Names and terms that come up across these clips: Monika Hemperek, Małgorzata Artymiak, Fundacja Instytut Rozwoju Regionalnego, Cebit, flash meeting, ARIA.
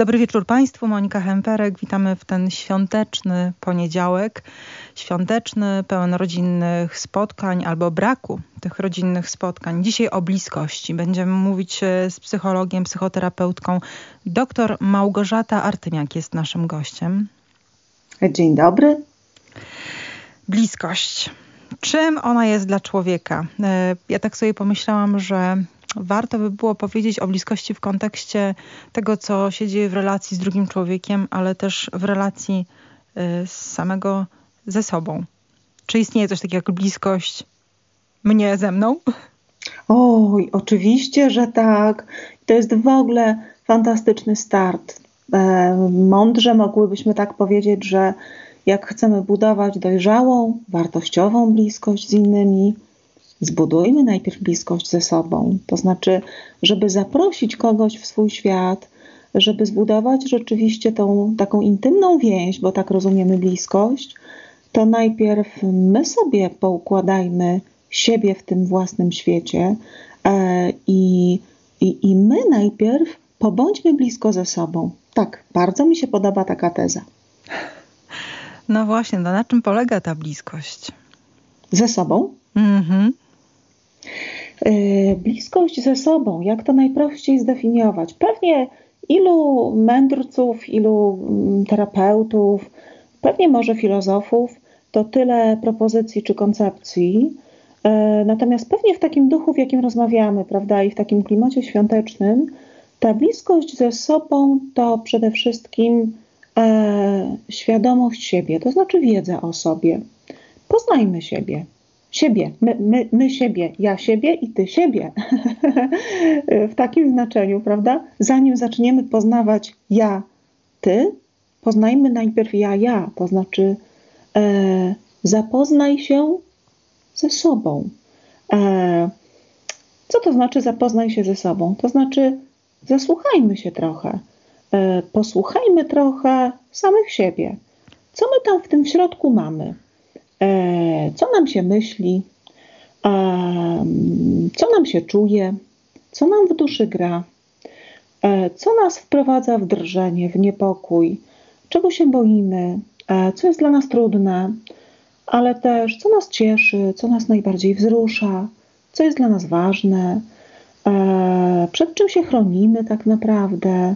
Dobry wieczór Państwu, Monika Hemperek. Witamy w ten świąteczny poniedziałek. Świąteczny, pełen rodzinnych spotkań albo braku tych rodzinnych spotkań. Dzisiaj o bliskości. Będziemy mówić z psychologiem, psychoterapeutką. Doktor Małgorzata Artymiak jest naszym gościem. Dzień dobry. Bliskość. Czym ona jest dla człowieka? Ja tak sobie pomyślałam, że warto by było powiedzieć o bliskości w kontekście tego, co się dzieje w relacji z drugim człowiekiem, ale też w relacji ze sobą. Czy istnieje coś takiego jak bliskość mnie ze mną? Oj, oczywiście, że tak. To jest w ogóle fantastyczny start. Mądrze mogłybyśmy tak powiedzieć, że jak chcemy budować dojrzałą, wartościową bliskość z innymi, zbudujmy najpierw bliskość ze sobą. To znaczy, żeby zaprosić kogoś w swój świat, żeby zbudować rzeczywiście tą taką intymną więź, bo tak rozumiemy bliskość, to najpierw my sobie poukładajmy siebie w tym własnym świecie i my najpierw pobądźmy blisko ze sobą. Tak, bardzo mi się podoba taka teza. No właśnie, no na czym polega ta bliskość? Ze sobą? Mhm. Bliskość ze sobą, jak to najprościej zdefiniować? Pewnie ilu mędrców, ilu terapeutów, pewnie może filozofów, to tyle propozycji czy koncepcji. Natomiast pewnie w takim duchu, w jakim rozmawiamy, prawda, i w takim klimacie świątecznym, ta bliskość ze sobą to przede wszystkim świadomość siebie, to znaczy wiedza o sobie. Poznajmy siebie. My siebie, ja siebie i ty siebie. W takim znaczeniu, prawda? Zanim zaczniemy poznawać ja, ty, poznajmy najpierw ja. To znaczy zapoznaj się ze sobą. Co to znaczy zapoznaj się ze sobą? To znaczy zasłuchajmy się trochę. Posłuchajmy trochę samych siebie. Co my tam w tym środku mamy? Co nam się myśli, co nam się czuje, co nam w duszy gra, co nas wprowadza w drżenie, w niepokój, czego się boimy, co jest dla nas trudne, ale też co nas cieszy, co nas najbardziej wzrusza, co jest dla nas ważne, przed czym się chronimy tak naprawdę,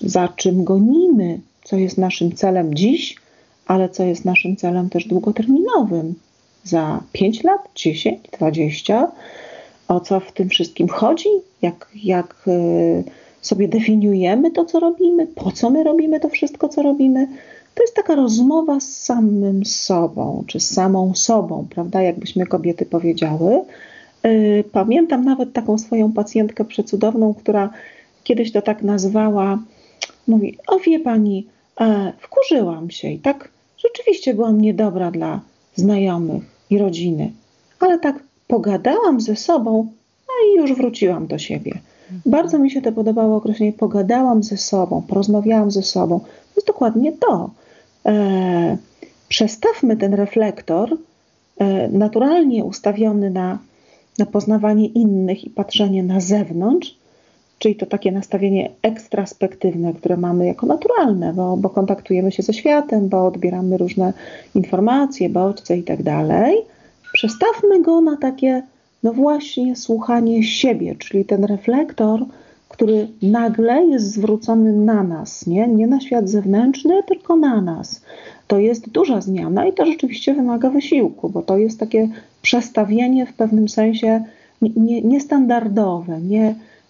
za czym gonimy, co jest naszym celem dziś, ale co jest naszym celem też długoterminowym. Za 5 lat, 10, 20, o co w tym wszystkim chodzi, jak sobie definiujemy to, co robimy, po co my robimy to wszystko, co robimy. To jest taka rozmowa z samym sobą, czy z samą sobą, prawda, jakbyśmy kobiety powiedziały. Pamiętam nawet taką swoją pacjentkę przecudowną, która kiedyś to tak nazwała, mówi, o wie pani, wkurzyłam się i tak rzeczywiście byłam niedobra dla znajomych i rodziny, ale tak pogadałam ze sobą, no i już wróciłam do siebie. Bardzo mi się to podobało określenie, pogadałam ze sobą, porozmawiałam ze sobą. To jest dokładnie to. Przestawmy ten reflektor naturalnie ustawiony na poznawanie innych i patrzenie na zewnątrz, czyli to takie nastawienie ekstraspektywne, które mamy jako naturalne, bo kontaktujemy się ze światem, bo odbieramy różne informacje, bodźce i tak dalej. Przestawmy go na takie, no właśnie, słuchanie siebie, czyli ten reflektor, który nagle jest zwrócony na nas, nie na świat zewnętrzny, tylko na nas. To jest duża zmiana i to rzeczywiście wymaga wysiłku, bo to jest takie przestawienie w pewnym sensie niestandardowe,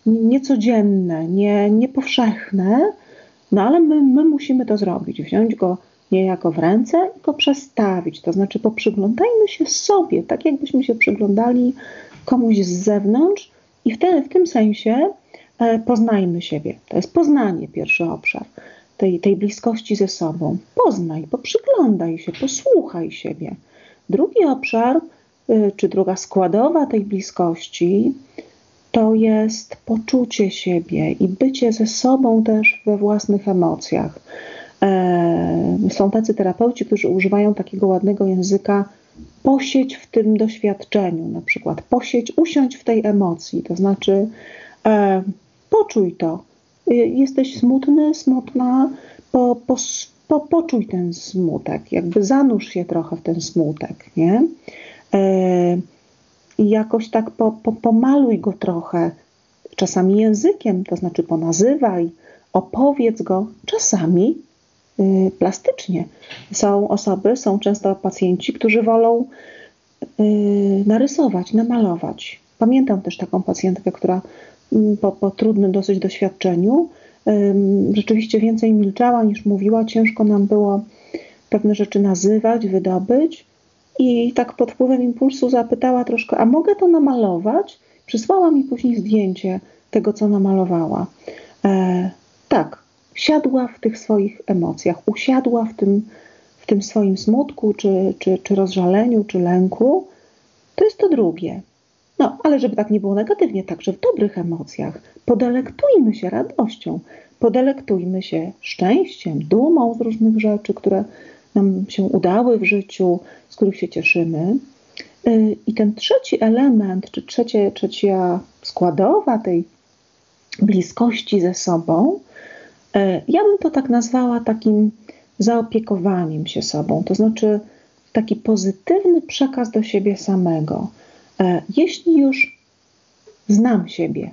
niecodzienne, niepowszechne, no ale my musimy to zrobić, wziąć go niejako w ręce i go przestawić, to znaczy poprzyglądajmy się sobie, tak jakbyśmy się przyglądali komuś z zewnątrz i w tym sensie poznajmy siebie. To jest poznanie, pierwszy obszar tej bliskości ze sobą. Poznaj, poprzyglądaj się, posłuchaj siebie. Drugi obszar, czy druga składowa tej bliskości, to jest poczucie siebie i bycie ze sobą też we własnych emocjach. Są tacy terapeuci, którzy używają takiego ładnego języka posiedź w tym doświadczeniu, na przykład usiądź w tej emocji, to znaczy poczuj to, jesteś smutny, smutna, poczuj ten smutek, jakby zanurz się trochę w ten smutek, nie? I jakoś tak pomaluj go trochę, czasami językiem, to znaczy ponazywaj, opowiedz go, czasami plastycznie. Są osoby, są często pacjenci, którzy wolą narysować, namalować. Pamiętam też taką pacjentkę, która po trudnym dosyć doświadczeniu rzeczywiście więcej milczała niż mówiła. Ciężko nam było pewne rzeczy nazywać, wydobyć. I tak pod wpływem impulsu zapytała troszkę, a mogę to namalować? Przysłała mi później zdjęcie tego, co namalowała. Tak, siadła w tych swoich emocjach, usiadła w tym swoim smutku, czy rozżaleniu, czy lęku. To jest to drugie. No, ale żeby tak nie było negatywnie, także w dobrych emocjach. Podelektujmy się radością, podelektujmy się szczęściem, dumą z różnych rzeczy, które nam się udały w życiu, z których się cieszymy. I ten trzeci element, czy trzecia składowa tej bliskości ze sobą, ja bym to tak nazwała takim zaopiekowaniem się sobą, to znaczy taki pozytywny przekaz do siebie samego. Jeśli już znam siebie,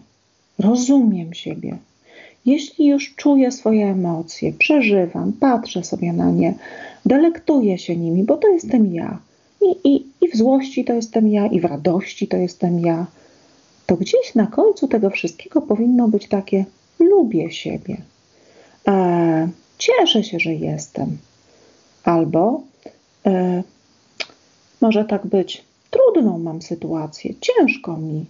rozumiem siebie, jeśli już czuję swoje emocje, przeżywam, patrzę sobie na nie, delektuję się nimi, bo to jestem ja. I w złości to jestem ja, i w radości to jestem ja. To gdzieś na końcu tego wszystkiego powinno być takie lubię siebie. Cieszę się, że jestem. Albo może tak być, trudną mam sytuację, ciężko mi,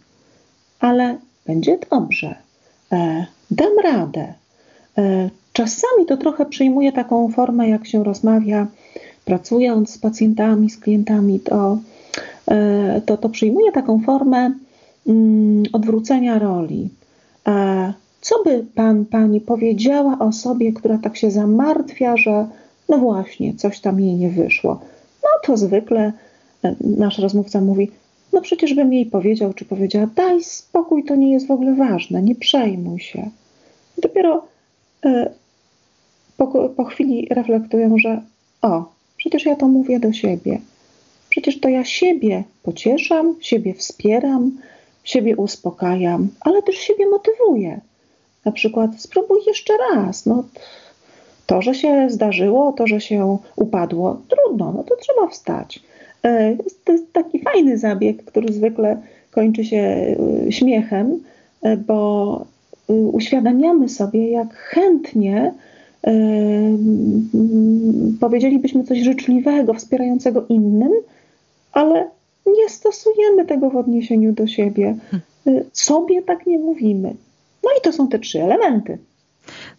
ale będzie dobrze. Dam radę. Czasami to trochę przyjmuje taką formę, jak się rozmawia, pracując z pacjentami, z klientami, to przyjmuje taką formę odwrócenia roli. Co by pan, pani powiedziała o sobie, która tak się zamartwia, że no właśnie, coś tam jej nie wyszło? No to zwykle nasz rozmówca mówi, no przecież bym jej powiedział, czy powiedziała, daj spokój, to nie jest w ogóle ważne, nie przejmuj się. Dopiero po chwili reflektują, że o, przecież ja to mówię do siebie. Przecież to ja siebie pocieszam, siebie wspieram, siebie uspokajam, ale też siebie motywuję. Na przykład spróbuj jeszcze raz. No, to, że się zdarzyło, to, że się upadło, trudno, no to trzeba wstać. To jest taki fajny zabieg, który zwykle kończy się śmiechem, bo uświadamiamy sobie, jak chętnie powiedzielibyśmy coś życzliwego, wspierającego innym, ale nie stosujemy tego w odniesieniu do siebie. Sobie tak nie mówimy. No i to są te trzy elementy.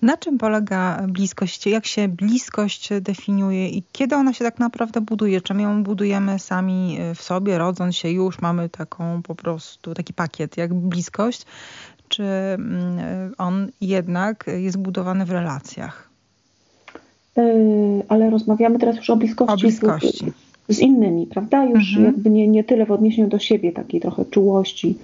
Na czym polega bliskość? Jak się bliskość definiuje i kiedy ona się tak naprawdę buduje? Czy my ją budujemy sami w sobie, rodząc się już, mamy taką po prostu taki pakiet jak bliskość? Czy on jednak jest budowany w relacjach? Ale rozmawiamy teraz już o bliskości. Z innymi, prawda? Już jakby nie tyle w odniesieniu do siebie, takiej trochę czułości.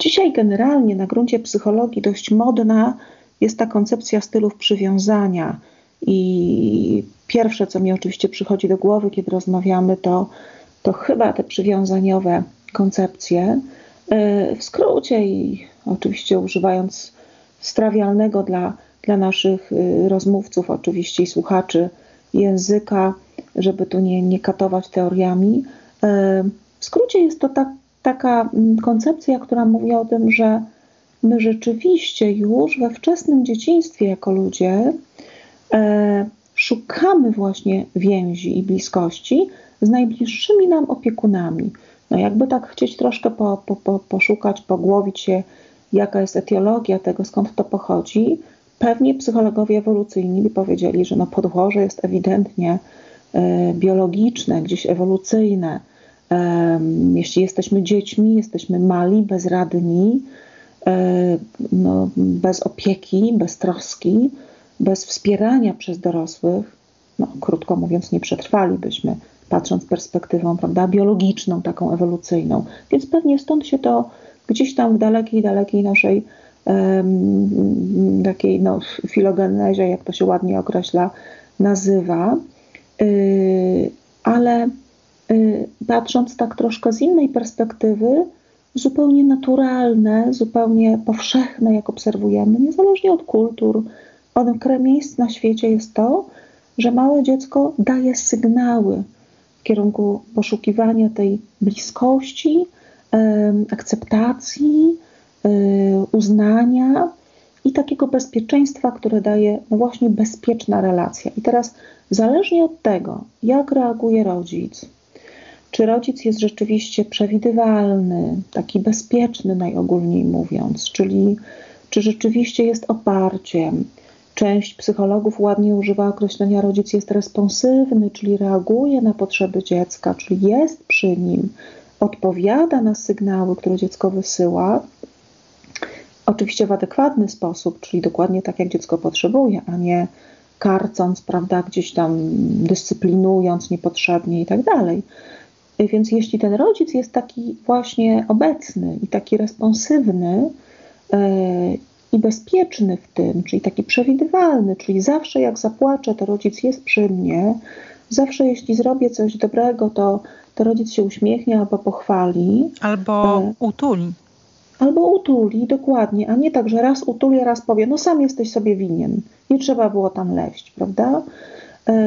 Dzisiaj generalnie na gruncie psychologii dość modna jest ta koncepcja stylów przywiązania. I pierwsze, co mi oczywiście przychodzi do głowy, kiedy rozmawiamy, to chyba te przywiązaniowe koncepcje. W skrócie i oczywiście używając strawialnego dla naszych rozmówców, oczywiście i słuchaczy języka, żeby tu nie katować teoriami. W skrócie jest to taka koncepcja, która mówi o tym, że my rzeczywiście już we wczesnym dzieciństwie jako ludzie szukamy właśnie więzi i bliskości z najbliższymi nam opiekunami. No jakby tak chcieć troszkę poszukać, pogłowić się, jaka jest etiologia tego, skąd to pochodzi, pewnie psychologowie ewolucyjni by powiedzieli, że no podłoże jest ewidentnie biologiczne, gdzieś ewolucyjne. Jeśli jesteśmy dziećmi, jesteśmy mali, bezradni, no, bez opieki, bez troski, bez wspierania przez dorosłych, no, krótko mówiąc, nie przetrwalibyśmy, patrząc perspektywą, prawda, biologiczną, taką ewolucyjną. Więc pewnie stąd się to gdzieś tam w dalekiej naszej takiej filogenezie, jak to się ładnie określa, nazywa. Ale patrząc tak troszkę z innej perspektywy, zupełnie naturalne, zupełnie powszechne, jak obserwujemy, niezależnie od kultur, od miejsc na świecie jest to, że małe dziecko daje sygnały w kierunku poszukiwania tej bliskości, akceptacji, uznania i takiego bezpieczeństwa, które daje właśnie bezpieczna relacja. I teraz zależnie od tego, jak reaguje rodzic, czy rodzic jest rzeczywiście przewidywalny, taki bezpieczny najogólniej mówiąc, czyli czy rzeczywiście jest oparciem. Część psychologów ładnie używa określenia rodzic jest responsywny, czyli reaguje na potrzeby dziecka, czyli jest przy nim, odpowiada na sygnały, które dziecko wysyła, oczywiście w adekwatny sposób, czyli dokładnie tak, jak dziecko potrzebuje, a nie karcąc, prawda, gdzieś tam dyscyplinując niepotrzebnie i tak dalej. Więc jeśli ten rodzic jest taki właśnie obecny i taki responsywny i bezpieczny w tym, czyli taki przewidywalny, czyli zawsze jak zapłaczę, to rodzic jest przy mnie, zawsze jeśli zrobię coś dobrego, to rodzic się uśmiechnie albo pochwali. Albo utuli. Albo utuli, dokładnie, a nie tak, że raz utuli, raz powie, sam jesteś sobie winien, nie trzeba było tam leść, prawda?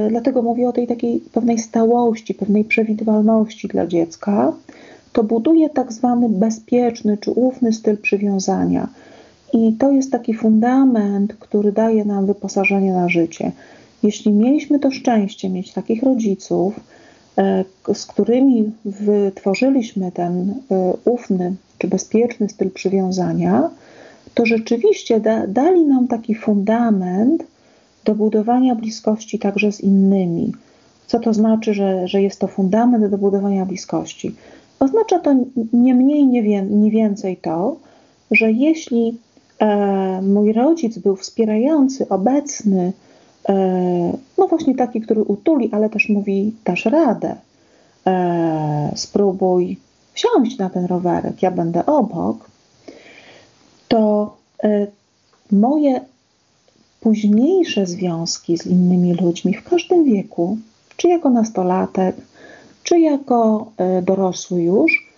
Dlatego mówię o tej takiej pewnej stałości, pewnej przewidywalności dla dziecka. To buduje tak zwany bezpieczny czy ufny styl przywiązania. I to jest taki fundament, który daje nam wyposażenie na życie. Jeśli mieliśmy to szczęście mieć takich rodziców, z którymi wytworzyliśmy ten ufny czy bezpieczny styl przywiązania, to rzeczywiście dali nam taki fundament do budowania bliskości także z innymi. Co to znaczy, że jest to fundament do budowania bliskości? Oznacza to nie mniej, nie więcej to, że jeśli mój rodzic był wspierający, obecny, właśnie taki, który utuli, ale też mówi, dasz radę, spróbuj wsiąść na ten rowerek, ja będę obok, to moje późniejsze związki z innymi ludźmi w każdym wieku, czy jako nastolatek, czy jako dorosły już,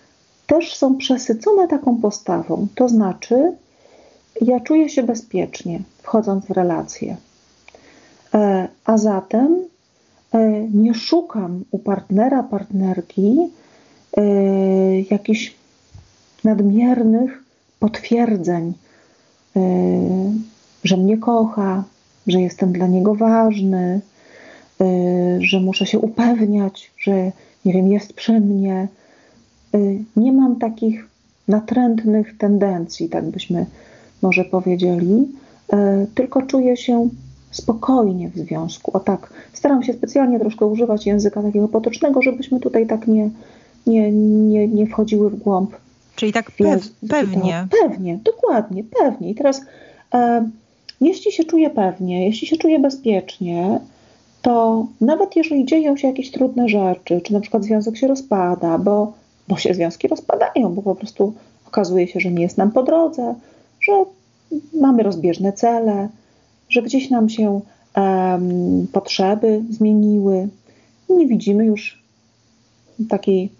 też są przesycone taką postawą. To znaczy, ja czuję się bezpiecznie, wchodząc w relacje. A zatem nie szukam u partnera, partnerki jakichś nadmiernych potwierdzeń, że mnie kocha, że jestem dla niego ważny, że muszę się upewniać, że jest przy mnie. Nie mam takich natrętnych tendencji, tak byśmy może powiedzieli, tylko czuję się spokojnie w związku. O tak, staram się specjalnie troszkę używać języka takiego potocznego, żebyśmy tutaj tak nie wchodziły w głąb. Czyli tak pewnie. Pewnie, dokładnie, pewnie. I teraz jeśli się czuję pewnie, jeśli się czuję bezpiecznie, to nawet jeżeli dzieją się jakieś trudne rzeczy, czy na przykład związek się rozpada, bo się związki rozpadają, bo po prostu okazuje się, że nie jest nam po drodze, że mamy rozbieżne cele, że gdzieś nam się potrzeby zmieniły, nie widzimy już takiej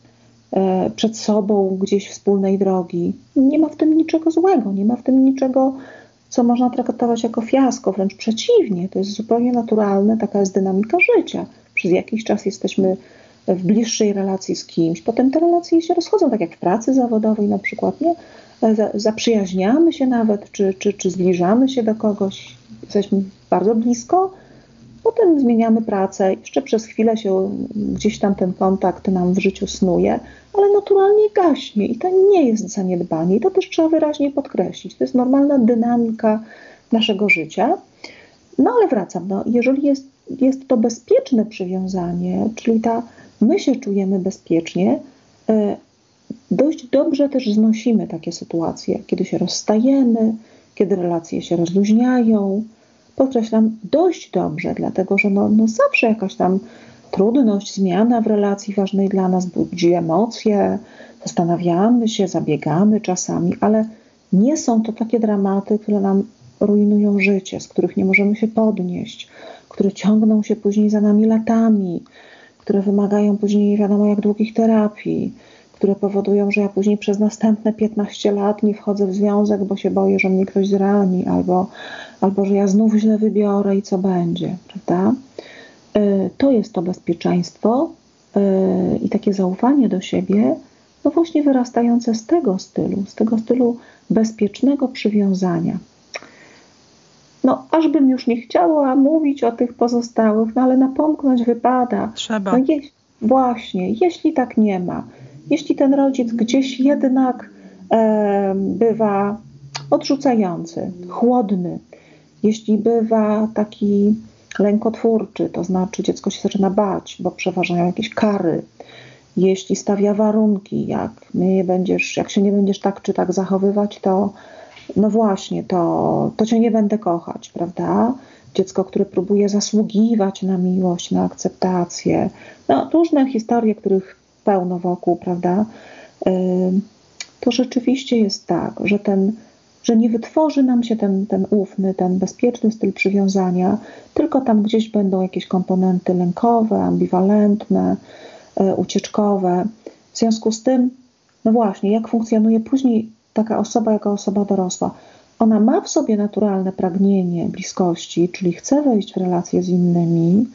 przed sobą gdzieś wspólnej drogi. Nie ma w tym niczego złego, nie ma w tym niczego, co można traktować jako fiasko, wręcz przeciwnie. To jest zupełnie naturalne, taka jest dynamika życia. Przez jakiś czas jesteśmy w bliższej relacji z kimś, potem te relacje się rozchodzą, tak jak w pracy zawodowej na przykład, nie? Zaprzyjaźniamy się nawet, czy zbliżamy się do kogoś, jesteśmy bardzo blisko, potem zmieniamy pracę, jeszcze przez chwilę się gdzieś tam ten kontakt nam w życiu snuje, ale naturalnie gaśnie i to nie jest zaniedbanie i to też trzeba wyraźnie podkreślić. To jest normalna dynamika naszego życia. Ale wracam, jeżeli jest to bezpieczne przywiązanie, czyli my się czujemy bezpiecznie, dość dobrze też znosimy takie sytuacje, kiedy się rozstajemy, kiedy relacje się rozluźniają. Podkreślam, dość dobrze, dlatego że zawsze jakaś tam trudność, zmiana w relacji ważnej dla nas budzi emocje, zastanawiamy się, zabiegamy czasami, ale nie są to takie dramaty, które nam rujnują życie, z których nie możemy się podnieść, które ciągną się później za nami latami, które wymagają później nie wiadomo jak długich terapii, które powodują, że ja później przez następne 15 lat nie wchodzę w związek, bo się boję, że mnie ktoś zrani, albo że ja znów źle wybiorę i co będzie, prawda? To jest to bezpieczeństwo i takie zaufanie do siebie, no właśnie wyrastające z tego stylu bezpiecznego przywiązania. No, aż bym już nie chciała mówić o tych pozostałych, no ale napomknąć wypada. Trzeba. No właśnie, jeśli tak nie ma, jeśli ten rodzic gdzieś jednak bywa odrzucający, chłodny, jeśli bywa taki lękotwórczy, to znaczy dziecko się zaczyna bać, bo przeważają jakieś kary, jeśli stawia warunki, jak się nie będziesz tak czy tak zachowywać, to no właśnie, to cię nie będę kochać, prawda? Dziecko, które próbuje zasługiwać na miłość, na akceptację. No, różne historie, których pełno wokół, prawda? To rzeczywiście jest tak, że nie wytworzy nam się ten ufny, ten bezpieczny styl przywiązania, tylko tam gdzieś będą jakieś komponenty lękowe, ambiwalentne, ucieczkowe. W związku z tym, no właśnie, jak funkcjonuje później taka osoba jako osoba dorosła? Ona ma w sobie naturalne pragnienie bliskości, czyli chce wejść w relacje z innymi,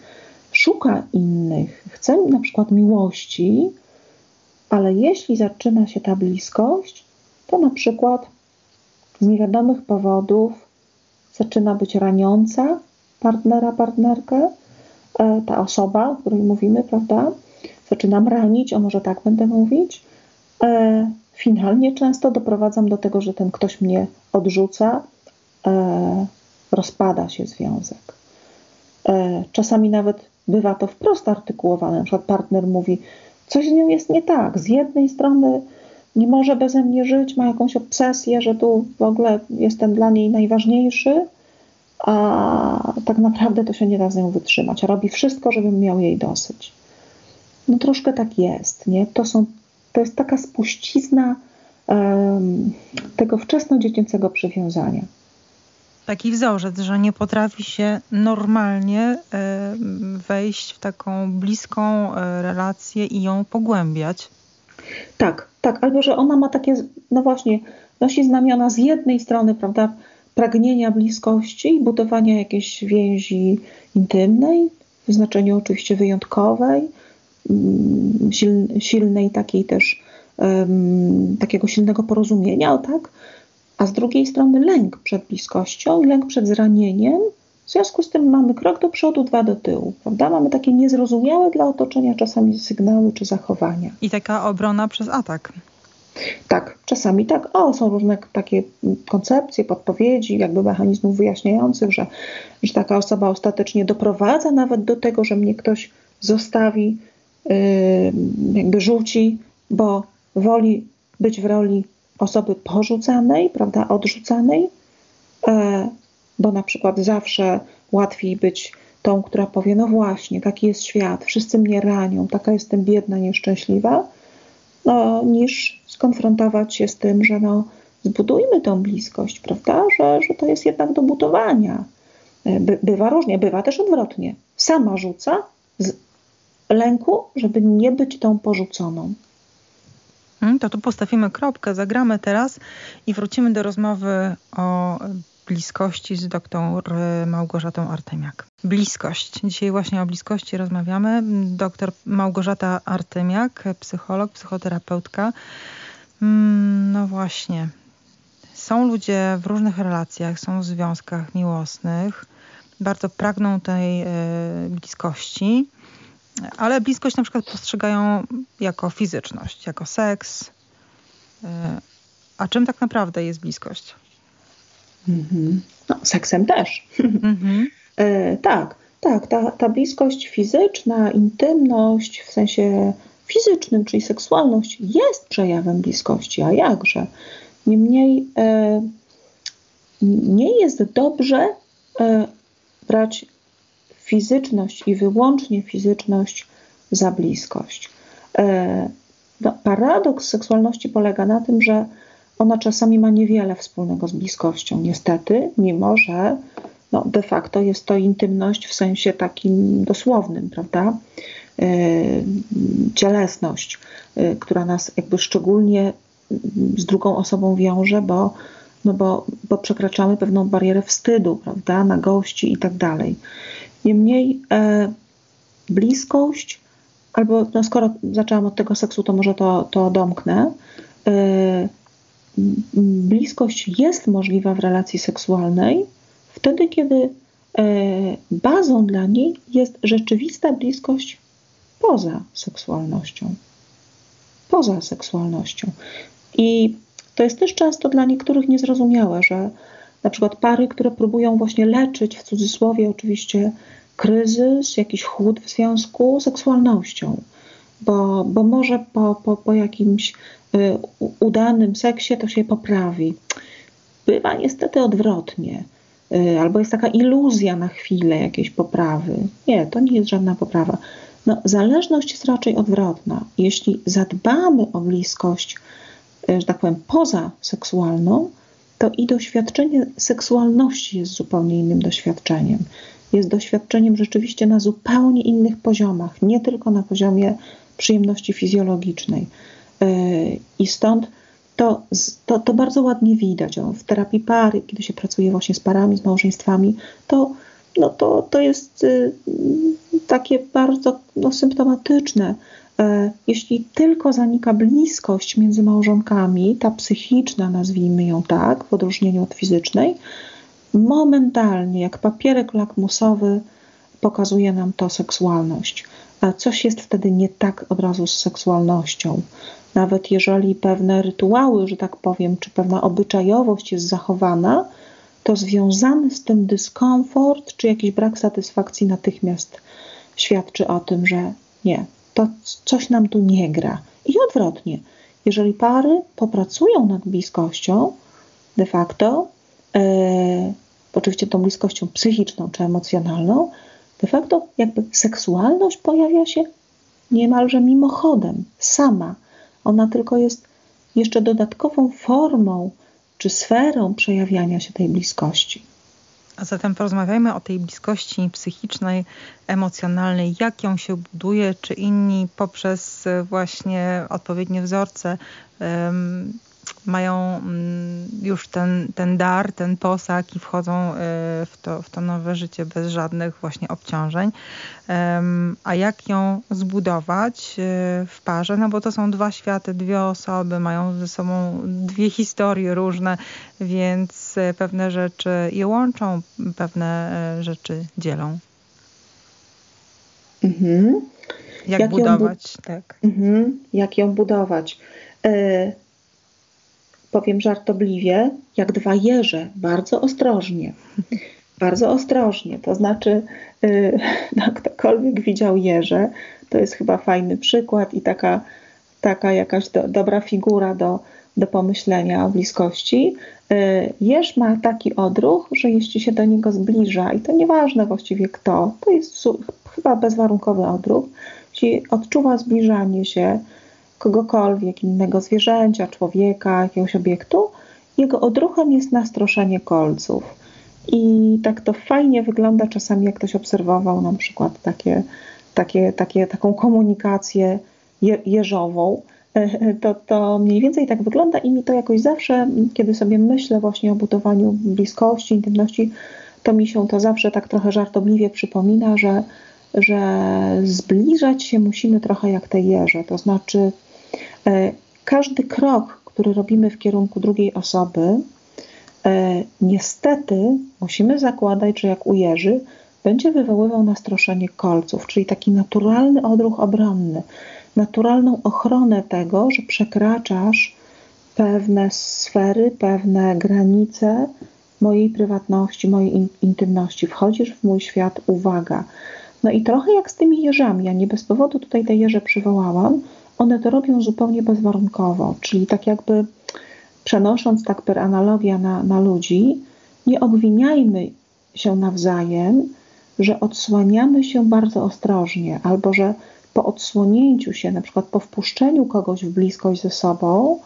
szuka innych, chce na przykład miłości, ale jeśli zaczyna się ta bliskość, to na przykład z niewiadomych powodów zaczyna być raniąca partnera, partnerkę, ta osoba, o której mówimy, prawda? Zaczynam ranić, o może tak będę mówić. Finalnie często doprowadzam do tego, że ten ktoś mnie odrzuca, rozpada się związek. Czasami nawet bywa to wprost artykułowane, na przykład partner mówi, coś z nią jest nie tak, z jednej strony nie może beze mnie żyć, ma jakąś obsesję, że tu w ogóle jestem dla niej najważniejszy, a tak naprawdę to się nie da z nią wytrzymać, robi wszystko, żebym miał jej dosyć. No troszkę tak jest, nie? To jest taka spuścizna tego wczesnodziecięcego przywiązania. Taki wzorzec, że nie potrafi się normalnie wejść w taką bliską relację i ją pogłębiać. Tak, albo że ona ma takie, no właśnie, nosi znamiona z jednej strony, prawda, pragnienia bliskości i budowania jakiejś więzi intymnej, w znaczeniu oczywiście wyjątkowej, silnej takiej też takiego silnego porozumienia, o tak, a z drugiej strony lęk przed bliskością, lęk przed zranieniem, w związku z tym mamy krok do przodu, 2 do tyłu, prawda? Mamy takie niezrozumiałe dla otoczenia czasami sygnały czy zachowania. I taka obrona przez atak. Tak, czasami tak. Są różne takie koncepcje, podpowiedzi, jakby mechanizmów wyjaśniających, że taka osoba ostatecznie doprowadza nawet do tego, że mnie ktoś zostawi, jakby rzuci, bo woli być w roli osoby porzucanej, prawda, odrzucanej, bo na przykład zawsze łatwiej być tą, która powie, no właśnie, taki jest świat, wszyscy mnie ranią, taka jestem biedna, nieszczęśliwa, no, niż skonfrontować się z tym, że no, zbudujmy tą bliskość, prawda, że to jest jednak do budowania. Bywa różnie, bywa też odwrotnie. Sama rzuca z lęku, żeby nie być tą porzuconą. To tu postawimy kropkę, zagramy teraz i wrócimy do rozmowy o bliskości z dr Małgorzatą Artymiak. Bliskość. Dzisiaj właśnie o bliskości rozmawiamy. Dr Małgorzata Artymiak, psycholog, psychoterapeutka. No właśnie. Są ludzie w różnych relacjach, są w związkach miłosnych. Bardzo pragną tej bliskości. Ale bliskość na przykład postrzegają jako fizyczność, jako seks. A czym tak naprawdę jest bliskość? No, seksem też. Tak. Ta bliskość fizyczna, intymność w sensie fizycznym, czyli seksualność jest przejawem bliskości, a jakże. Niemniej nie jest dobrze brać fizyczność i wyłącznie fizyczność za bliskość. Paradoks seksualności polega na tym, że ona czasami ma niewiele wspólnego z bliskością, niestety, mimo że de facto jest to intymność w sensie takim dosłownym, prawda? Cielesność, która nas jakby szczególnie z drugą osobą wiąże, bo przekraczamy pewną barierę wstydu, prawda? Nagości i tak dalej. Niemniej bliskość, albo skoro zaczęłam od tego seksu, to może to domknę. Bliskość jest możliwa w relacji seksualnej wtedy, kiedy bazą dla niej jest rzeczywista bliskość poza seksualnością. Poza seksualnością. I to jest też często dla niektórych niezrozumiałe, że na przykład pary, które próbują właśnie leczyć, w cudzysłowie oczywiście, kryzys, jakiś chłód w związku z seksualnością, bo może po jakimś udanym seksie to się poprawi. Bywa niestety odwrotnie. Albo jest taka iluzja na chwilę jakiejś poprawy. Nie, to nie jest żadna poprawa. Zależność jest raczej odwrotna. Jeśli zadbamy o bliskość, że tak powiem, poza seksualną, to i doświadczenie seksualności jest zupełnie innym doświadczeniem. Jest doświadczeniem rzeczywiście na zupełnie innych poziomach, nie tylko na poziomie przyjemności fizjologicznej. I stąd to bardzo ładnie widać. W terapii pary, kiedy się pracuje właśnie z parami, z małżeństwami, to jest takie bardzo symptomatyczne. Jeśli tylko zanika bliskość między małżonkami, ta psychiczna, nazwijmy ją tak, w odróżnieniu od fizycznej, momentalnie, jak papierek lakmusowy, pokazuje nam to seksualność. Coś jest wtedy nie tak od razu z seksualnością. Nawet jeżeli pewne rytuały, że tak powiem, czy pewna obyczajowość jest zachowana, to związany z tym dyskomfort, czy jakiś brak satysfakcji natychmiast świadczy o tym, że nie, to coś nam tu nie gra. I odwrotnie, jeżeli pary popracują nad bliskością, de facto, oczywiście tą bliskością psychiczną czy emocjonalną, de facto jakby seksualność pojawia się niemalże mimochodem, sama. Ona tylko jest jeszcze dodatkową formą czy sferą przejawiania się tej bliskości. A zatem porozmawiajmy o tej bliskości psychicznej, emocjonalnej, jak ją się buduje, czy inni poprzez właśnie odpowiednie wzorce mają już ten dar, ten posag i wchodzą w to nowe życie bez żadnych właśnie obciążeń. A jak ją zbudować w parze? Bo to są dwa światy, dwie osoby, mają ze sobą dwie historie różne, więc pewne rzeczy je łączą, pewne rzeczy dzielą. Mhm. Jak budować? Tak. Mhm. Jak ją budować? Powiem żartobliwie, jak dwa jeże, bardzo ostrożnie. Bardzo ostrożnie, to znaczy ktokolwiek widział jeże, to jest chyba fajny przykład i taka jakaś dobra figura do pomyślenia o bliskości. Jeż ma taki odruch, że jeśli się do niego zbliża, i to nieważne właściwie kto, to jest chyba bezwarunkowy odruch, jeśli odczuwa zbliżanie się kogokolwiek, innego zwierzęcia, człowieka, jakiegoś obiektu, jego odruchem jest nastroszenie kolców. I tak to fajnie wygląda czasami, jak ktoś obserwował na przykład taką komunikację jeżową. To mniej więcej tak wygląda i mi to jakoś zawsze, kiedy sobie myślę właśnie o budowaniu bliskości, intymności, to mi się to zawsze tak trochę żartobliwie przypomina, że zbliżać się musimy trochę jak te jeże. To znaczy każdy krok, który robimy w kierunku drugiej osoby, niestety musimy zakładać, że jak u jeży, będzie wywoływał nastroszenie kolców, czyli taki naturalny odruch obronny, naturalną ochronę tego, że przekraczasz pewne sfery, pewne granice mojej prywatności, mojej intymności. Wchodzisz w mój świat, uwaga. I trochę jak z tymi jeżami, ja nie bez powodu tutaj te jeże przywołałam, one to robią zupełnie bezwarunkowo, czyli tak jakby przenosząc tak per analogia na ludzi, nie obwiniajmy się nawzajem, że odsłaniamy się bardzo ostrożnie, albo że po odsłonięciu się, na przykład po wpuszczeniu kogoś w bliskość ze sobą,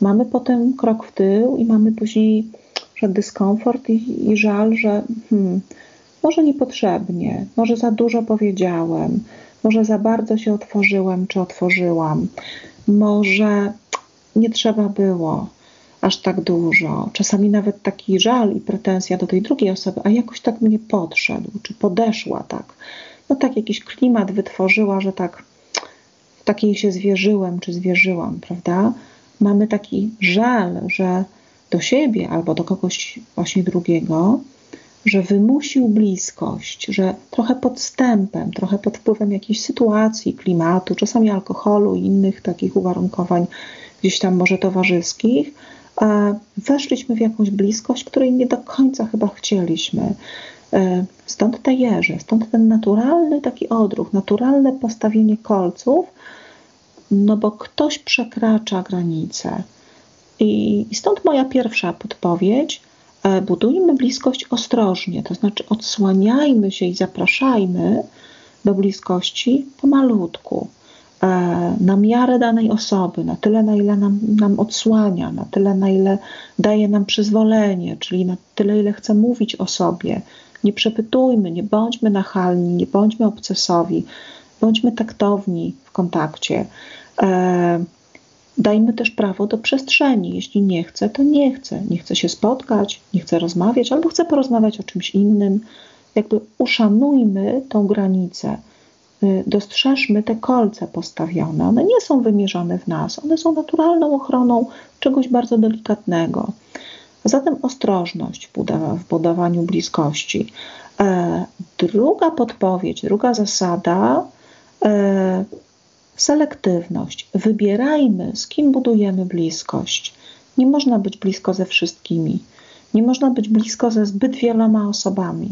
mamy potem krok w tył i mamy później dyskomfort i żal, że może niepotrzebnie, może za dużo powiedziałem, może za bardzo się otworzyłem czy otworzyłam, może nie trzeba było aż tak dużo. Czasami nawet taki żal i pretensja do tej drugiej osoby, a jakoś tak mnie podszedł, czy podeszła tak. No tak jakiś klimat wytworzyła, że tak w takiej się zwierzyłem, czy zwierzyłam, prawda? Mamy taki żal, że do siebie albo do kogoś właśnie drugiego, że wymusił bliskość, że trochę podstępem, trochę pod wpływem jakiejś sytuacji, klimatu, czasami alkoholu i innych takich uwarunkowań gdzieś tam może towarzyskich, weszliśmy w jakąś bliskość, której nie do końca chyba chcieliśmy. Stąd te jeże, stąd ten naturalny taki odruch, naturalne postawienie kolców, no bo ktoś przekracza granice. I stąd moja pierwsza podpowiedź, budujmy bliskość ostrożnie, to znaczy odsłaniajmy się i zapraszajmy do bliskości pomalutku, na miarę danej osoby, na tyle na ile nam odsłania, na tyle na ile daje nam przyzwolenie, czyli na tyle ile chce mówić o sobie. Nie przepytujmy, nie bądźmy nachalni, nie bądźmy obcesowi, bądźmy taktowni w kontakcie. Dajmy też prawo do przestrzeni. Jeśli nie chce, to nie chce. Nie chce się spotkać, nie chce rozmawiać, albo chce porozmawiać o czymś innym. Jakby uszanujmy tą granicę. Dostrzeżmy te kolce postawione. One nie są wymierzone w nas. One są naturalną ochroną czegoś bardzo delikatnego. Zatem ostrożność w budowaniu bliskości. Druga podpowiedź, druga zasada... Selektywność. Wybierajmy, z kim budujemy bliskość. Nie można być blisko ze wszystkimi. Nie można być blisko ze zbyt wieloma osobami,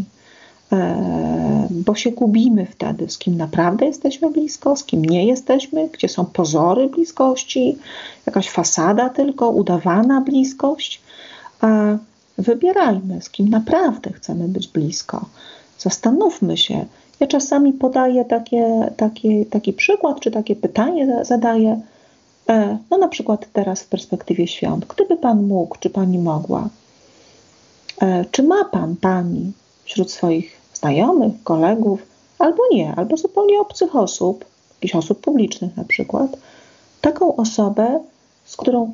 bo się gubimy wtedy, z kim naprawdę jesteśmy blisko, z kim nie jesteśmy, gdzie są pozory bliskości, jakaś fasada tylko, udawana bliskość. Wybierajmy, z kim naprawdę chcemy być blisko. Zastanówmy się. Ja czasami podaję taki przykład, czy takie pytanie zadaję, no na przykład teraz w perspektywie świąt. Gdyby Pan mógł, czy Pani mogła, czy ma Pan, Pani wśród swoich znajomych, kolegów, albo nie, albo zupełnie obcych osób, jakichś osób publicznych na przykład, taką osobę, z którą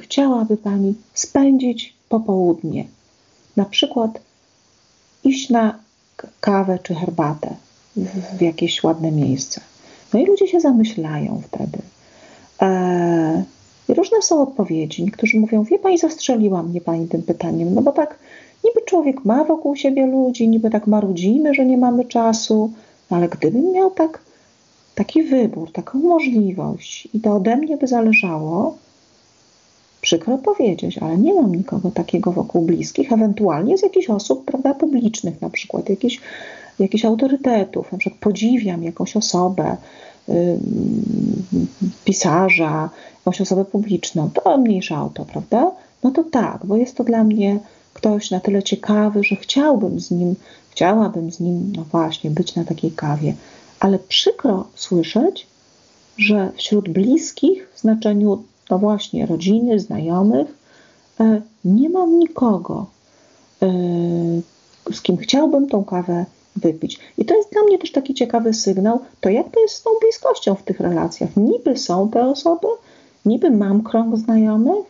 chciałaby Pani spędzić popołudnie. Na przykład iść na kawę czy herbatę w jakieś ładne miejsce. No i ludzie się zamyślają wtedy. Różne są odpowiedzi. Niektórzy mówią, wie Pani, zastrzeliła mnie Pani tym pytaniem, no bo tak niby człowiek ma wokół siebie ludzi, niby tak marudzimy, że nie mamy czasu, no ale gdybym miał taki wybór, taką możliwość i to ode mnie by zależało, przykro powiedzieć, ale nie mam nikogo takiego wokół bliskich, ewentualnie z jakichś osób, prawda, publicznych, na przykład jakichś autorytetów, na przykład podziwiam jakąś osobę, pisarza, jakąś osobę publiczną, to mniejsza o to, prawda? No to tak, bo jest to dla mnie ktoś na tyle ciekawy, że chciałabym z nim, no właśnie, być na takiej kawie, ale przykro słyszeć, że wśród bliskich w znaczeniu no właśnie, rodziny, znajomych, nie mam nikogo, z kim chciałbym tą kawę wypić. I to jest dla mnie też taki ciekawy sygnał, to jak to jest z tą bliskością w tych relacjach. Niby są te osoby, niby mam krąg znajomych,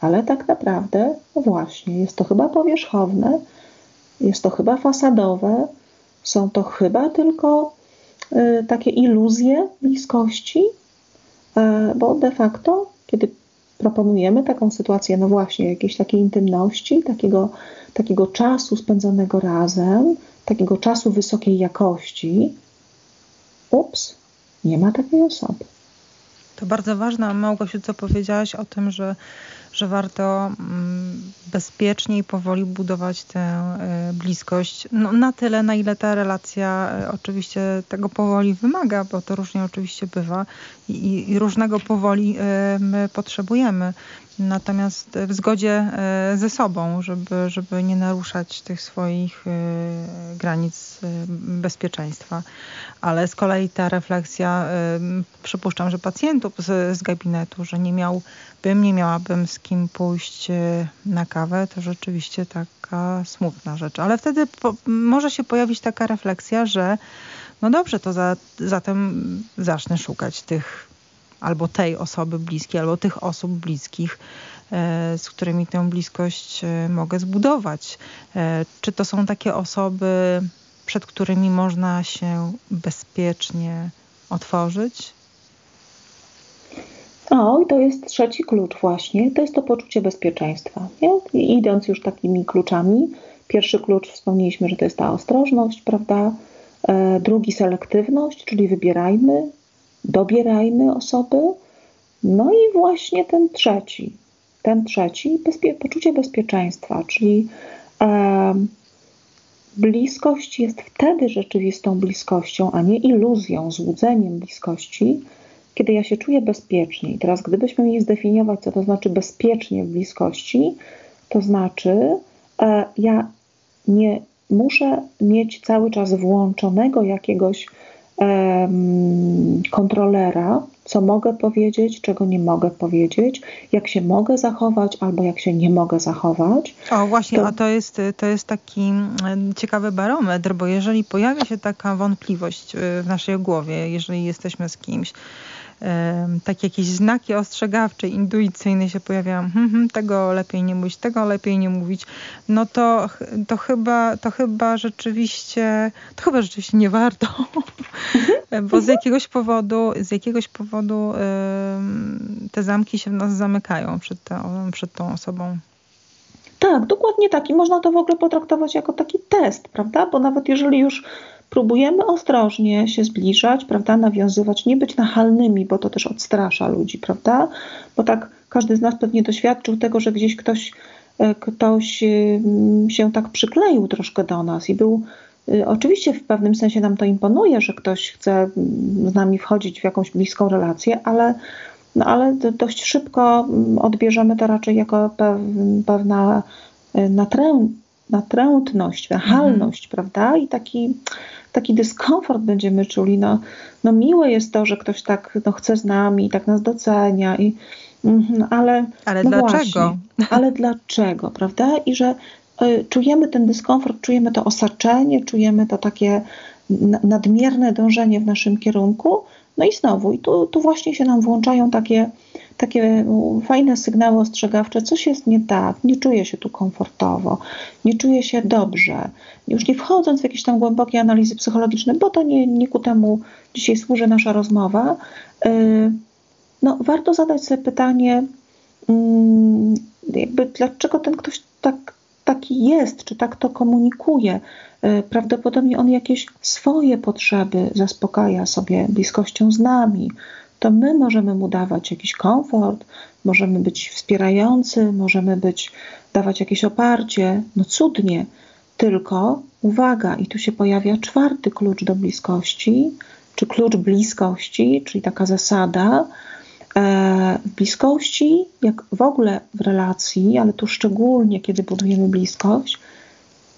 ale tak naprawdę, no właśnie, jest to chyba powierzchowne, jest to chyba fasadowe, są to chyba tylko takie iluzje bliskości, bo de facto kiedy proponujemy taką sytuację, no właśnie, jakiejś takiej intymności, takiego czasu spędzonego razem, takiego czasu wysokiej jakości, nie ma takiej osoby. To bardzo ważne, Małgosiu, co powiedziałaś o tym, że że warto bezpiecznie i powoli budować tę bliskość. No, na tyle, na ile ta relacja oczywiście tego powoli wymaga, bo to różnie oczywiście bywa i różnego powoli my potrzebujemy. Natomiast w zgodzie ze sobą, żeby nie naruszać tych swoich granic bezpieczeństwa. Ale z kolei ta refleksja, przypuszczam, że pacjentów z gabinetu, że nie miałabym z kim pójść na kawę, to rzeczywiście taka smutna rzecz. Ale wtedy może się pojawić taka refleksja, że no dobrze, to zatem zacznę szukać tych albo tej osoby bliskiej, albo tych osób bliskich, z którymi tę bliskość mogę zbudować. Czy to są takie osoby, przed którymi można się bezpiecznie otworzyć? O, i to jest trzeci klucz właśnie. To jest to poczucie bezpieczeństwa. Nie? I idąc już takimi kluczami, pierwszy klucz wspomnieliśmy, że to jest ta ostrożność, prawda? Drugi selektywność, czyli wybierajmy, dobierajmy osoby. No i właśnie ten trzeci poczucie bezpieczeństwa, czyli bliskość jest wtedy rzeczywistą bliskością, a nie iluzją, złudzeniem bliskości, kiedy ja się czuję bezpiecznie. I teraz gdybyśmy mieli zdefiniować, co to znaczy bezpiecznie w bliskości, to znaczy ja nie muszę mieć cały czas włączonego jakiegoś kontrolera, co mogę powiedzieć, czego nie mogę powiedzieć, jak się mogę zachować albo jak się nie mogę zachować. O właśnie, to... a to jest taki ciekawy barometr, bo jeżeli pojawia się taka wątpliwość w naszej głowie, jeżeli jesteśmy z kimś, tak jakieś znaki ostrzegawcze, intuicyjne się pojawiają, tego lepiej nie mówić, no to chyba rzeczywiście nie warto, bo z jakiegoś powodu te zamki się w nas zamykają przed tą osobą. Tak, dokładnie tak. I można to w ogóle potraktować jako taki test, prawda? Bo nawet jeżeli już próbujemy ostrożnie się zbliżać, prawda, nawiązywać, nie być nachalnymi, bo to też odstrasza ludzi, prawda? Bo tak każdy z nas pewnie doświadczył tego, że gdzieś ktoś się tak przykleił troszkę do nas i był... Oczywiście w pewnym sensie nam to imponuje, że ktoś chce z nami wchodzić w jakąś bliską relację, ale dość szybko odbierzemy to raczej jako pewna natrętność, nachalność, prawda? I taki dyskomfort będziemy czuli. No miłe jest to, że ktoś tak chce z nami, tak nas docenia, i, ale no dlaczego? Właśnie, ale dlaczego, prawda? I że czujemy ten dyskomfort, czujemy to osaczenie, czujemy to takie nadmierne dążenie w naszym kierunku. No i znowu, i tu właśnie się nam włączają takie fajne sygnały ostrzegawcze, coś jest nie tak, nie czuję się tu komfortowo, nie czuję się dobrze, już nie wchodząc w jakieś tam głębokie analizy psychologiczne, bo to nie ku temu dzisiaj służy nasza rozmowa. No, warto zadać sobie pytanie, jakby dlaczego ten ktoś taki jest, czy tak to komunikuje. Prawdopodobnie on jakieś swoje potrzeby zaspokaja sobie bliskością z nami. To my możemy mu dawać jakiś komfort, możemy być wspierający, możemy dawać jakieś oparcie. No cudnie, tylko uwaga, i tu się pojawia czwarty klucz do bliskości, czy klucz bliskości, czyli taka zasada. W bliskości, jak w ogóle w relacji, ale tu szczególnie, kiedy budujemy bliskość,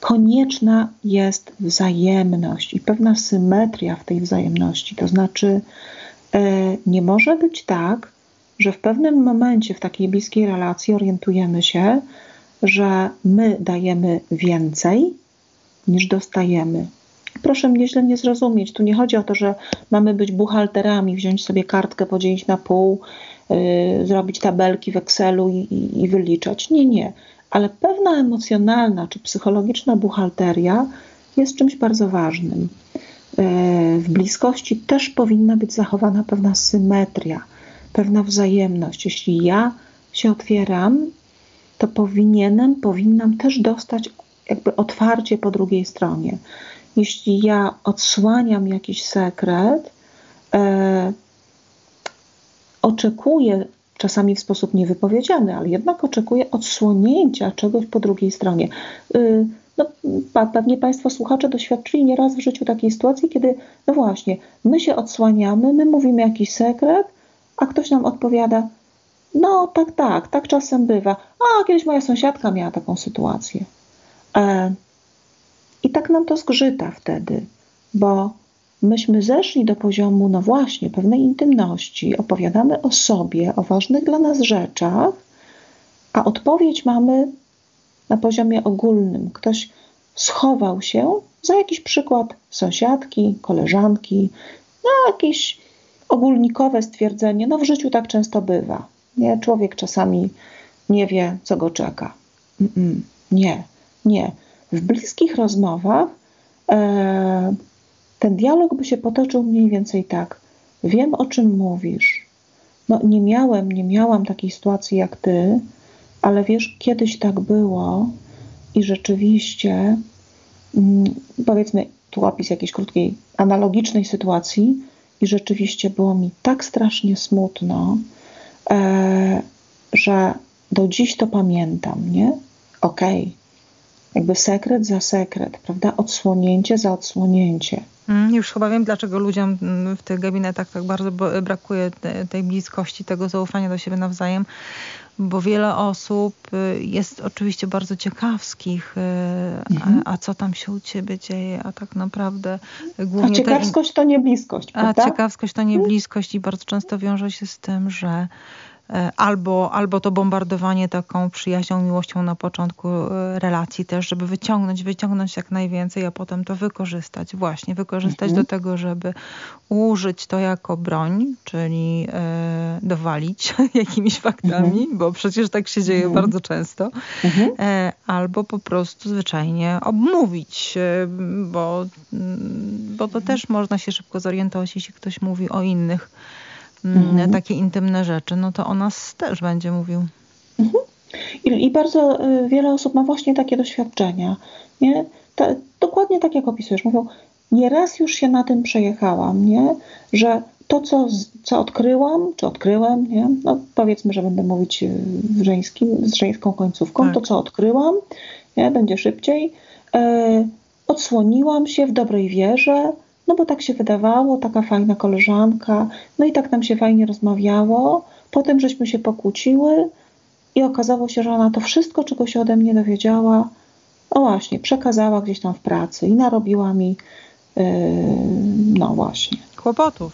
konieczna jest wzajemność i pewna symetria w tej wzajemności. To znaczy, nie może być tak, że w pewnym momencie w takiej bliskiej relacji orientujemy się, że my dajemy więcej niż dostajemy. Proszę mnie źle nie zrozumieć. Tu nie chodzi o to, że mamy być buchalterami, wziąć sobie kartkę, podzielić na pół, zrobić tabelki w Excelu i wyliczać. Nie. Ale pewna emocjonalna czy psychologiczna buchalteria jest czymś bardzo ważnym. W bliskości też powinna być zachowana pewna symetria, pewna wzajemność. Jeśli ja się otwieram, to powinnam też dostać jakby otwarcie po drugiej stronie. Jeśli ja odsłaniam jakiś sekret, oczekuję czasami w sposób niewypowiedziany, ale jednak oczekuje odsłonięcia czegoś po drugiej stronie. No, pewnie Państwo słuchacze doświadczyli nieraz w życiu takiej sytuacji, kiedy no właśnie, my się odsłaniamy, my mówimy jakiś sekret, a ktoś nam odpowiada, no tak czasem bywa. A kiedyś moja sąsiadka miała taką sytuację. I tak nam to zgrzyta wtedy, bo myśmy zeszli do poziomu, no właśnie, pewnej intymności. Opowiadamy o sobie, o ważnych dla nas rzeczach, a odpowiedź mamy na poziomie ogólnym. Ktoś schował się za jakiś przykład sąsiadki, koleżanki, no jakieś ogólnikowe stwierdzenie, no w życiu tak często bywa. Nie? Człowiek czasami nie wie, co go czeka. Nie. W bliskich rozmowach ten dialog by się potoczył mniej więcej tak. Wiem, o czym mówisz. No nie miałam takiej sytuacji jak ty, ale wiesz, kiedyś tak było i rzeczywiście, powiedzmy, tu opis jakiejś krótkiej, analogicznej sytuacji i rzeczywiście było mi tak strasznie smutno, że do dziś to pamiętam, nie? Okej. Jakby sekret za sekret, prawda? Odsłonięcie za odsłonięcie. Już chyba wiem, dlaczego ludziom w tych gabinetach tak bardzo brakuje tej bliskości, tego zaufania do siebie nawzajem, bo wiele osób jest oczywiście bardzo ciekawskich, a co tam się u ciebie dzieje, a tak naprawdę głównie... A ciekawskość to nie bliskość, prawda? A ciekawskość to nie bliskość i bardzo często wiąże się z tym, że albo to bombardowanie taką przyjaźnią, miłością na początku relacji też, żeby wyciągnąć jak najwięcej, a potem to wykorzystać do tego, żeby użyć to jako broń, czyli dowalić jakimiś faktami, bo przecież tak się dzieje bardzo często, albo po prostu zwyczajnie obmówić, bo to też można się szybko zorientować, jeśli ktoś mówi o innych takie intymne rzeczy, no to o nas też będzie mówił. I bardzo wiele osób ma właśnie takie doświadczenia. Nie? Dokładnie tak jak opisujesz. Mówią, nieraz już się na tym przejechałam, nie? Że to, co odkryłam, czy odkryłem, nie? No powiedzmy, że będę mówić z żeńską końcówką, tak. To, co odkryłam, nie? Będzie szybciej. Odsłoniłam się w dobrej wierze, no bo tak się wydawało, taka fajna koleżanka, no i tak nam się fajnie rozmawiało, potem żeśmy się pokłóciły i okazało się, że ona to wszystko, czego się ode mnie dowiedziała, o właśnie, przekazała gdzieś tam w pracy i narobiła mi, kłopotów.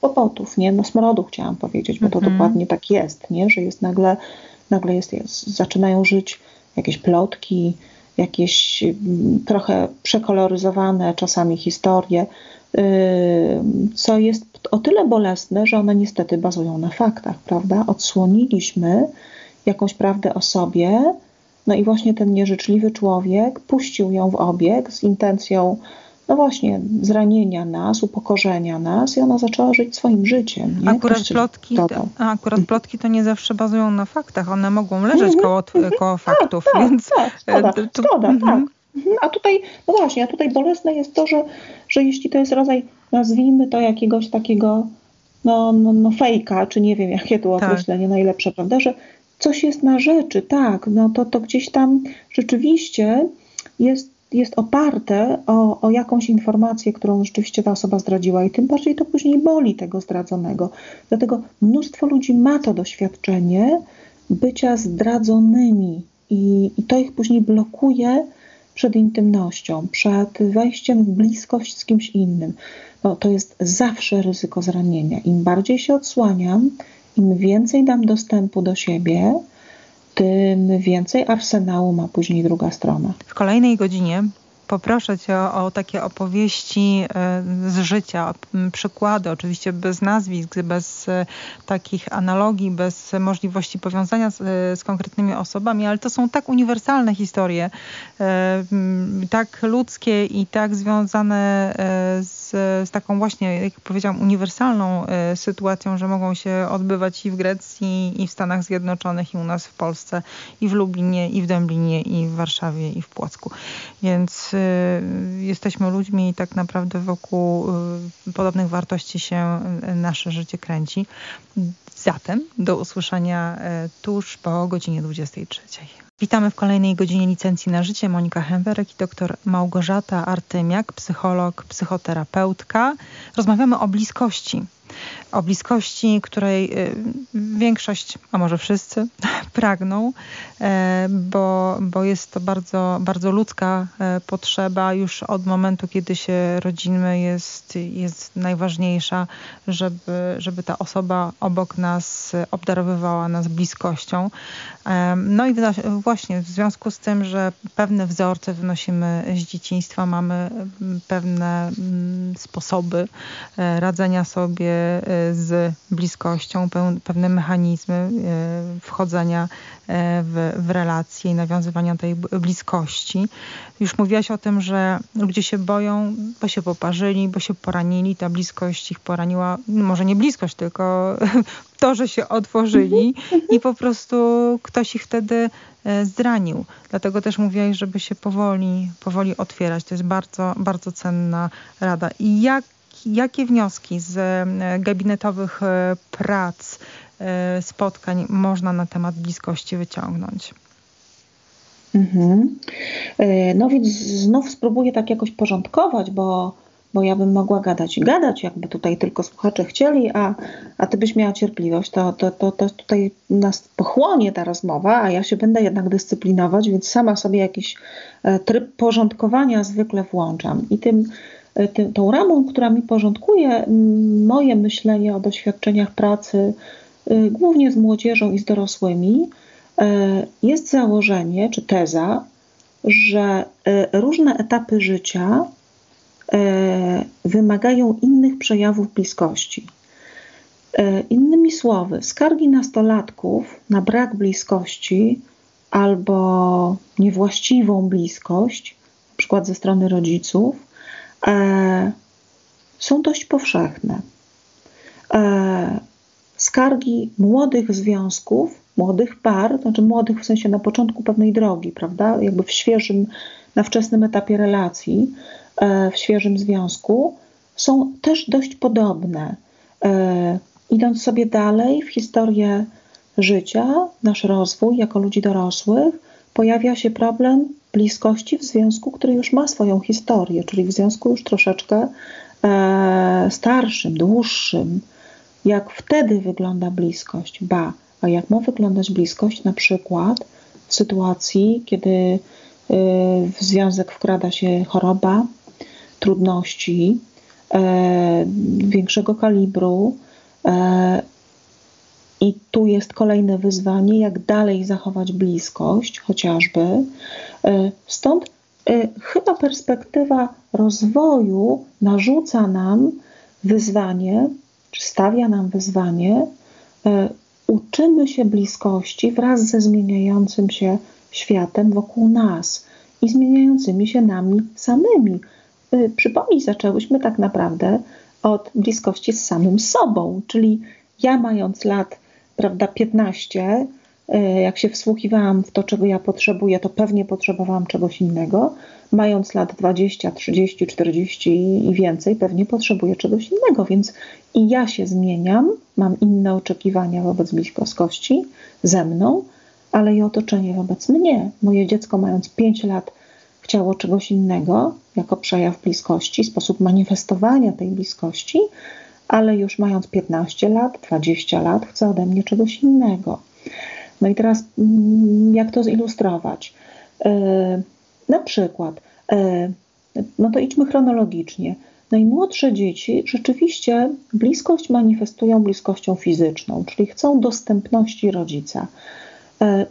Kłopotów, nie? No smrodu chciałam powiedzieć, bo to dokładnie tak jest, nie? Że jest nagle zaczynają żyć jakieś plotki, jakieś trochę przekoloryzowane czasami historie, co jest o tyle bolesne, że one niestety bazują na faktach, prawda? Odsłoniliśmy jakąś prawdę o sobie, no i właśnie ten nieżyczliwy człowiek puścił ją w obieg z intencją, no właśnie, zranienia nas, upokorzenia nas i ona zaczęła żyć swoim życiem. Nie? Akurat plotki to nie zawsze bazują na faktach. One mogą leżeć koło faktów. A tutaj, no właśnie, bolesne jest to, że jeśli to jest rodzaj, nazwijmy to jakiegoś takiego fejka, czy nie wiem, jakie tu określenie najlepsze, prawda, że coś jest na rzeczy, tak, no to gdzieś tam rzeczywiście jest oparte o jakąś informację, którą rzeczywiście ta osoba zdradziła i tym bardziej to później boli tego zdradzonego. Dlatego mnóstwo ludzi ma to doświadczenie bycia zdradzonymi i to ich później blokuje przed intymnością, przed wejściem w bliskość z kimś innym. No, to jest zawsze ryzyko zranienia. Im bardziej się odsłaniam, im więcej dam dostępu do siebie, tym więcej arsenału ma później druga strona. W kolejnej godzinie poproszę Cię o takie opowieści z życia, przykłady, oczywiście bez nazwisk, bez takich analogii, bez możliwości powiązania z konkretnymi osobami, ale to są tak uniwersalne historie, tak ludzkie i tak związane z taką właśnie, jak powiedziałam, uniwersalną sytuacją, że mogą się odbywać i w Grecji, i w Stanach Zjednoczonych, i u nas w Polsce, i w Lublinie, i w Dęblinie, i w Warszawie, i w Płocku. Więc wszyscy jesteśmy ludźmi i tak naprawdę wokół podobnych wartości się nasze życie kręci. Zatem do usłyszenia tuż po godzinie 23. Witamy w kolejnej godzinie Licencji na Życie. Monika Hemperek i dr Małgorzata Artymiak, psycholog, psychoterapeutka. Rozmawiamy o bliskości. O bliskości, której większość, a może wszyscy, pragną, bo jest to bardzo, bardzo ludzka potrzeba. Już od momentu, kiedy się rodzimy, jest najważniejsza, żeby ta osoba obok nas obdarowywała nas bliskością. No i właśnie w związku z tym, że pewne wzorce wynosimy z dzieciństwa, mamy pewne sposoby radzenia sobie z bliskością, pewne mechanizmy wchodzenia w relacje i nawiązywania tej bliskości. Już mówiłaś o tym, że ludzie się boją, bo się poparzyli, bo się poranili, ta bliskość ich poraniła, może nie bliskość, tylko to, że się otworzyli i po prostu ktoś ich wtedy zranił. Dlatego też mówiłaś, żeby się powoli otwierać. To jest bardzo, bardzo cenna rada. I jakie wnioski z gabinetowych prac, spotkań można na temat bliskości wyciągnąć? No więc znów spróbuję tak jakoś porządkować, bo ja bym mogła gadać, jakby tutaj tylko słuchacze chcieli, a ty byś miała cierpliwość, to tutaj nas pochłonie ta rozmowa, a ja się będę jednak dyscyplinować, więc sama sobie jakiś tryb porządkowania zwykle włączam. I tą ramą, która mi porządkuje moje myślenie o doświadczeniach pracy, głównie z młodzieżą i z dorosłymi, jest założenie czy teza, że różne etapy życia wymagają innych przejawów bliskości. Innymi słowy, skargi nastolatków na brak bliskości albo niewłaściwą bliskość, na przykład ze strony rodziców, są dość powszechne. Skargi młodych związków, młodych par, znaczy młodych w sensie na początku pewnej drogi, prawda? Jakby na wczesnym etapie relacji, w świeżym związku, są też dość podobne. Idąc sobie dalej w historię życia, nasz rozwój jako ludzi dorosłych, pojawia się problem bliskości w związku, który już ma swoją historię, czyli w związku już troszeczkę starszym, dłuższym. Jak wtedy wygląda bliskość? A jak ma wyglądać bliskość na przykład w sytuacji, kiedy w związek wkrada się choroba, trudności większego kalibru i tu jest kolejne wyzwanie, jak dalej zachować bliskość chociażby. Stąd chyba perspektywa rozwoju narzuca nam wyzwanie, czy stawia nam wyzwanie, uczymy się bliskości wraz ze zmieniającym się światem wokół nas i zmieniającymi się nami samymi. Przypomnij, zaczęłyśmy tak naprawdę od bliskości z samym sobą, czyli ja mając lat, prawda, 15, jak się wsłuchiwałam w to, czego ja potrzebuję, to pewnie potrzebowałam czegoś innego. Mając lat 20, 30, 40 i więcej, pewnie potrzebuję czegoś innego, więc i ja się zmieniam, mam inne oczekiwania wobec bliskości ze mną, ale i otoczenie wobec mnie. Moje dziecko mając 5 lat chciało czegoś innego, jako przejaw bliskości, sposób manifestowania tej bliskości, ale już mając 15 lat, 20 lat chce ode mnie czegoś innego. No i teraz jak to zilustrować? Na przykład, no to idźmy chronologicznie. Najmłodsze dzieci rzeczywiście bliskość manifestują bliskością fizyczną, czyli chcą dostępności rodzica.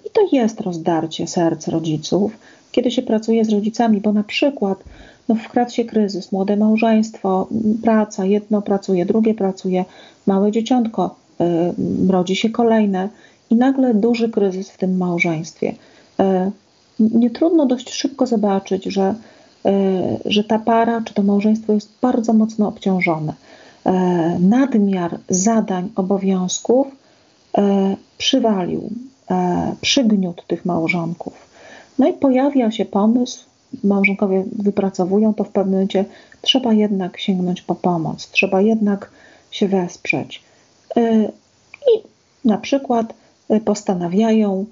I to jest rozdarcie serc rodziców, kiedy się pracuje z rodzicami, bo na przykład wkradł się kryzys, młode małżeństwo, praca, jedno pracuje, drugie pracuje, małe dzieciątko, rodzi się kolejne i nagle duży kryzys w tym małżeństwie. Nie trudno dość szybko zobaczyć, że ta para czy to małżeństwo jest bardzo mocno obciążone. Nadmiar zadań, obowiązków przywalił, przygniótł tych małżonków. No i pojawia się pomysł, małżonkowie wypracowują, to w pewnym momencie trzeba jednak sięgnąć po pomoc, trzeba jednak się wesprzeć. I na przykład postanawiają,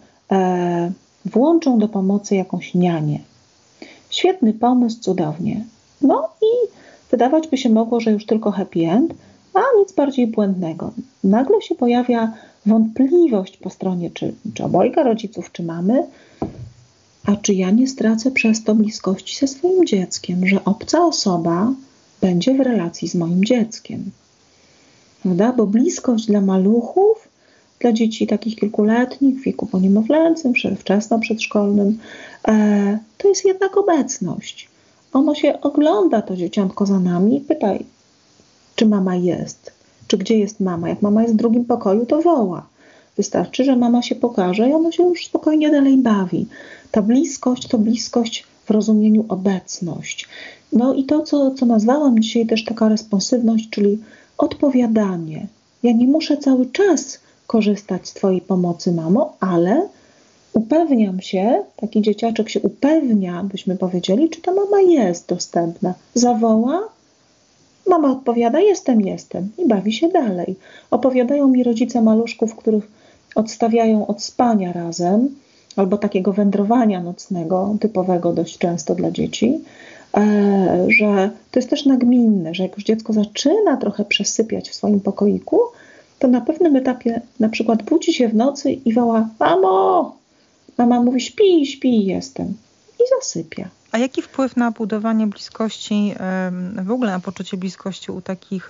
włączą do pomocy jakąś nianię. Świetny pomysł, cudownie. No i wydawać by się mogło, że już tylko happy end, a nic bardziej błędnego. Nagle się pojawia wątpliwość po stronie czy obojga rodziców, czy mamy, a czy ja nie stracę przez to bliskości ze swoim dzieckiem, że obca osoba będzie w relacji z moim dzieckiem. Prawda? Bo bliskość dla maluchów, dla dzieci takich kilkuletnich, w wieku poniemowlęcym, wczesno-przedszkolnym, to jest jednak obecność. Ono się ogląda, to dzieciątko za nami i pytaj, czy mama jest, czy gdzie jest mama. Jak mama jest w drugim pokoju, to woła. Wystarczy, że mama się pokaże i ono się już spokojnie dalej bawi. Ta bliskość to bliskość w rozumieniu obecność. No i to, co nazwałam dzisiaj też taka responsywność, czyli odpowiadanie. Ja nie muszę cały czas korzystać z Twojej pomocy, mamo, ale upewniam się, taki dzieciaczek się upewnia, byśmy powiedzieli, czy ta mama jest dostępna. Zawoła, mama odpowiada, jestem i bawi się dalej. Opowiadają mi rodzice maluszków, których odstawiają od spania razem, albo takiego wędrowania nocnego, typowego dość często dla dzieci, że to jest też nagminne, że jak już dziecko zaczyna trochę przesypiać w swoim pokoiku, to na pewnym etapie na przykład budzi się w nocy i woła, mamo! Mama mówi, śpi, jestem. I zasypia. A jaki wpływ na budowanie bliskości, w ogóle na poczucie bliskości u takich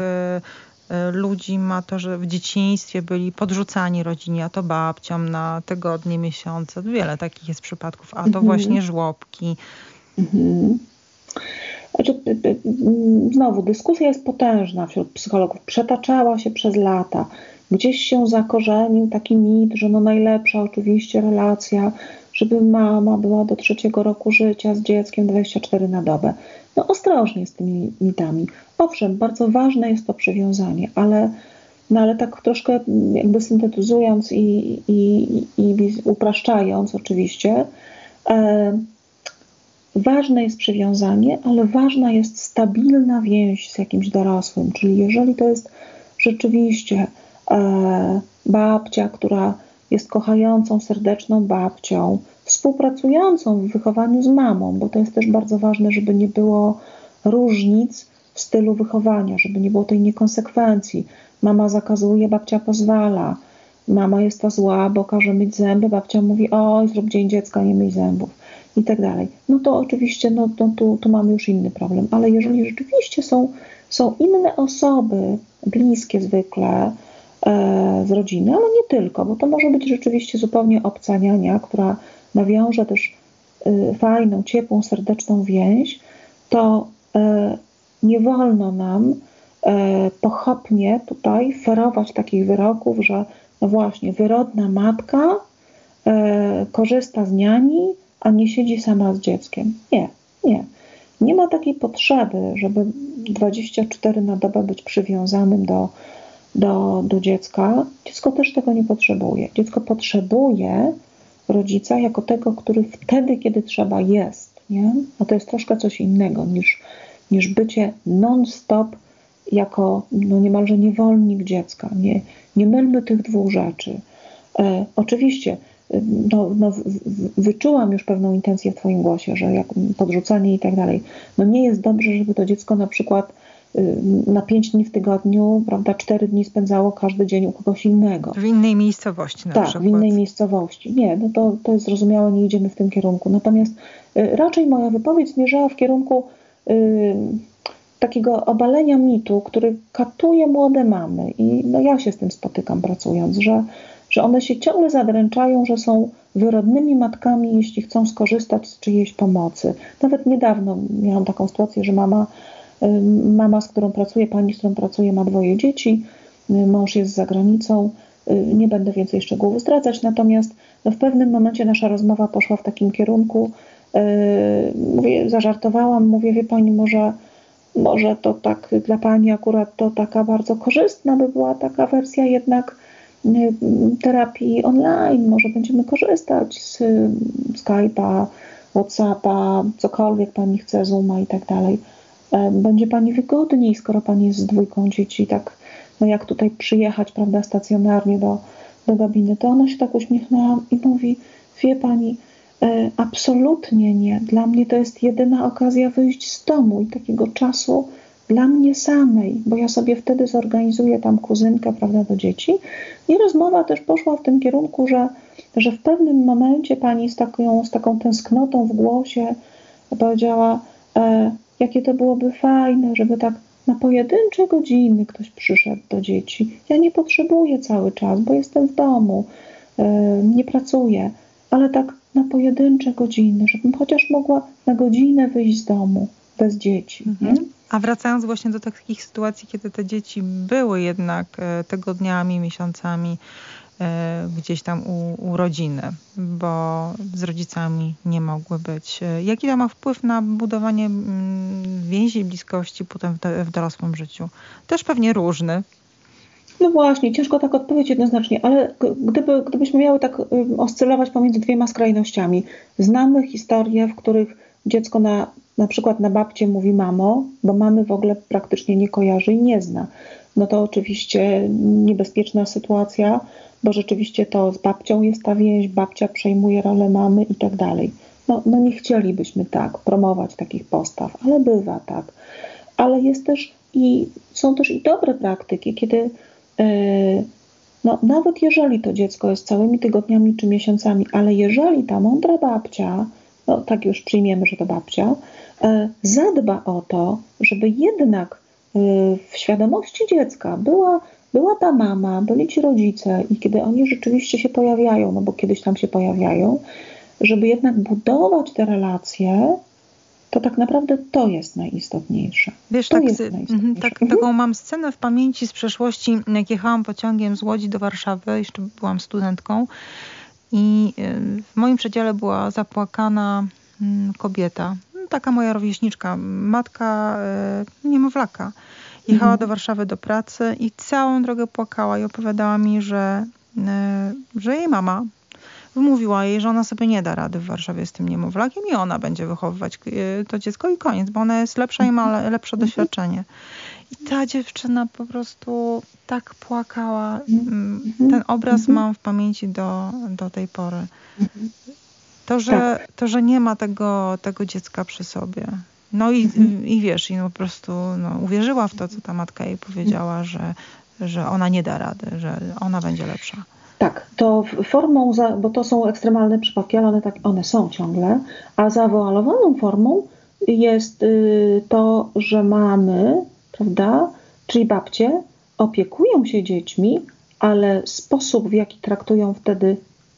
ludzi ma to, że w dzieciństwie byli podrzucani rodzinie, a to babciom na tygodnie, miesiące. Wiele takich jest przypadków, a to właśnie żłobki. Znowu, dyskusja jest potężna wśród psychologów. Przetaczała się przez lata. Gdzieś się zakorzenił taki mit, że no najlepsza oczywiście relacja, żeby mama była do 3 roku życia z dzieckiem 24 na dobę. No ostrożnie z tymi mitami. Owszem, bardzo ważne jest to przywiązanie, ale tak troszkę jakby syntetyzując i upraszczając oczywiście, ważne jest przywiązanie, ale ważna jest stabilna więź z jakimś dorosłym. Czyli jeżeli to jest rzeczywiście babcia, która jest kochającą, serdeczną babcią, współpracującą w wychowaniu z mamą, bo to jest też bardzo ważne, żeby nie było różnic w stylu wychowania, żeby nie było tej niekonsekwencji. Mama zakazuje, babcia pozwala. Mama jest ta zła, bo każe myć zęby, babcia mówi, oj, zrób dzień dziecka, nie myj zębów i tak dalej. No to oczywiście tu mamy już inny problem, ale jeżeli rzeczywiście są inne osoby, bliskie zwykle, z rodziny, ale nie tylko, bo to może być rzeczywiście zupełnie obca niania, która nawiąże też fajną, ciepłą, serdeczną więź, to nie wolno nam pochopnie tutaj ferować takich wyroków, że no właśnie wyrodna matka korzysta z niani, a nie siedzi sama z dzieckiem. Nie. Nie ma takiej potrzeby, żeby 24 na dobę być przywiązanym do dziecka. Dziecko też tego nie potrzebuje. Dziecko potrzebuje rodzica jako tego, który wtedy, kiedy trzeba, jest. Nie? A to jest troszkę coś innego niż bycie non-stop jako niemalże niewolnik dziecka. Nie mylmy tych dwóch rzeczy. Oczywiście wyczułam już pewną intencję w Twoim głosie, że jak podrzucanie i tak dalej. No nie jest dobrze, żeby to dziecko na przykład na 5 dni w tygodniu, prawda, 4 dni spędzało każdy dzień u kogoś innego. W innej miejscowości na przykład. Tak, w innej miejscowości. Nie, no to jest zrozumiałe, nie idziemy w tym kierunku. Natomiast raczej moja wypowiedź zmierzała w kierunku takiego obalenia mitu, który katuje młode mamy. I no ja się z tym spotykam pracując, że one się ciągle zadręczają, że są wyrodnymi matkami, jeśli chcą skorzystać z czyjejś pomocy. Nawet niedawno miałam taką sytuację, że mama, z którą pracuję, pani, z którą pracuję, ma 2 dzieci, mąż jest za granicą, nie będę więcej szczegółów zdradzać, natomiast w pewnym momencie nasza rozmowa poszła w takim kierunku, zażartowałam, mówię, wie pani, może to tak dla pani akurat to taka bardzo korzystna by była taka wersja jednak terapii online, może będziemy korzystać z Skype'a, WhatsAppa, cokolwiek Pani chce, Zooma i tak dalej. Będzie Pani wygodniej, skoro Pani jest z dwójką dzieci, tak no jak tutaj przyjechać, prawda, stacjonarnie do gabinetu. Ona się tak uśmiechnęła i mówi, wie Pani, absolutnie nie. Dla mnie to jest jedyna okazja wyjść z domu i takiego czasu dla mnie samej, bo ja sobie wtedy zorganizuję tam kuzynkę, prawda, do dzieci. I rozmowa też poszła w tym kierunku, że w pewnym momencie Pani z taką tęsknotą w głosie powiedziała, jakie to byłoby fajne, żeby tak na pojedyncze godziny ktoś przyszedł do dzieci. Ja nie potrzebuję cały czas, bo jestem w domu, nie pracuję, ale tak na pojedyncze godziny, żebym chociaż mogła na godzinę wyjść z domu bez dzieci. Mhm. A wracając właśnie do takich sytuacji, kiedy te dzieci były jednak tygodniami, miesiącami gdzieś tam u rodziny, bo z rodzicami nie mogły być. Jaki to ma wpływ na budowanie więzi, bliskości potem w dorosłym życiu? Też pewnie różny. No właśnie, ciężko tak odpowiedzieć jednoznacznie, ale gdybyśmy miały tak oscylować pomiędzy dwiema skrajnościami. Znamy historie, w których dziecko na przykład na babcię mówi mamo, bo mamy w ogóle praktycznie nie kojarzy i nie zna. No to oczywiście niebezpieczna sytuacja, bo rzeczywiście to z babcią jest ta więź, babcia przejmuje rolę mamy i tak dalej. No nie chcielibyśmy tak promować takich postaw, ale bywa tak. Ale są też i dobre praktyki, kiedy nawet jeżeli to dziecko jest całymi tygodniami czy miesiącami, ale jeżeli ta mądra babcia, no tak już przyjmiemy, że to babcia, zadba o to, żeby jednak w świadomości dziecka była ta mama, byli ci rodzice i kiedy oni rzeczywiście się pojawiają, no bo kiedyś tam się pojawiają, żeby jednak budować te relacje, to tak naprawdę to jest najistotniejsze. Wiesz, taką mam scenę w pamięci z przeszłości, jak jechałam pociągiem z Łodzi do Warszawy, jeszcze byłam studentką i w moim przedziale była zapłakana kobieta, taka moja rówieśniczka, matka niemowlaka. Jechała do Warszawy do pracy i całą drogę płakała i opowiadała mi, że jej mama wmówiła jej, że ona sobie nie da rady w Warszawie z tym niemowlakiem i ona będzie wychowywać to dziecko i koniec, bo ona jest lepsza i ma lepsze doświadczenie. I ta dziewczyna po prostu tak płakała. Ten obraz mam w pamięci do tej pory. To, że nie ma tego dziecka przy sobie. No i wiesz, i po prostu uwierzyła w to, co ta matka jej powiedziała, że ona nie da rady, że ona będzie lepsza. Tak, to formą, bo to są ekstremalne przypadki, ale one są ciągle, a zawoalowaną formą jest to, że mamy, prawda, czyli babcie opiekują się dziećmi, ale sposób, w jaki traktują wtedy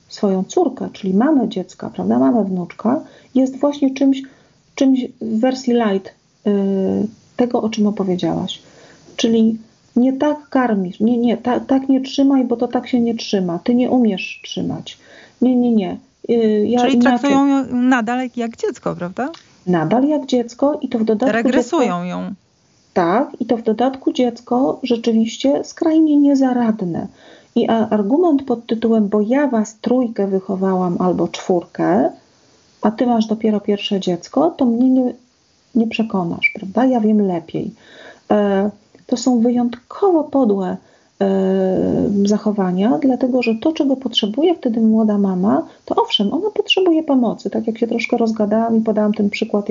swoją córkę, czyli mamę dziecka, prawda, mamę wnuczka, jest właśnie czymś w wersji light tego, o czym opowiedziałaś. Czyli nie tak karmisz, tak nie trzymaj, bo to tak się nie trzyma, ty nie umiesz trzymać. Nie. Czyli traktują ją nadal jak dziecko, prawda? Nadal jak dziecko i to w dodatku... Regresują ją. Tak, i to w dodatku dziecko rzeczywiście skrajnie niezaradne. I argument pod tytułem, bo ja was trójkę wychowałam albo czwórkę, a ty masz dopiero pierwsze dziecko, to mnie nie przekonasz, prawda? Ja wiem lepiej. To są wyjątkowo podłe zachowania, dlatego że to, czego potrzebuje wtedy młoda mama, to owszem, ona potrzebuje pomocy. Tak jak się troszkę rozgadałam i podałam ten przykład,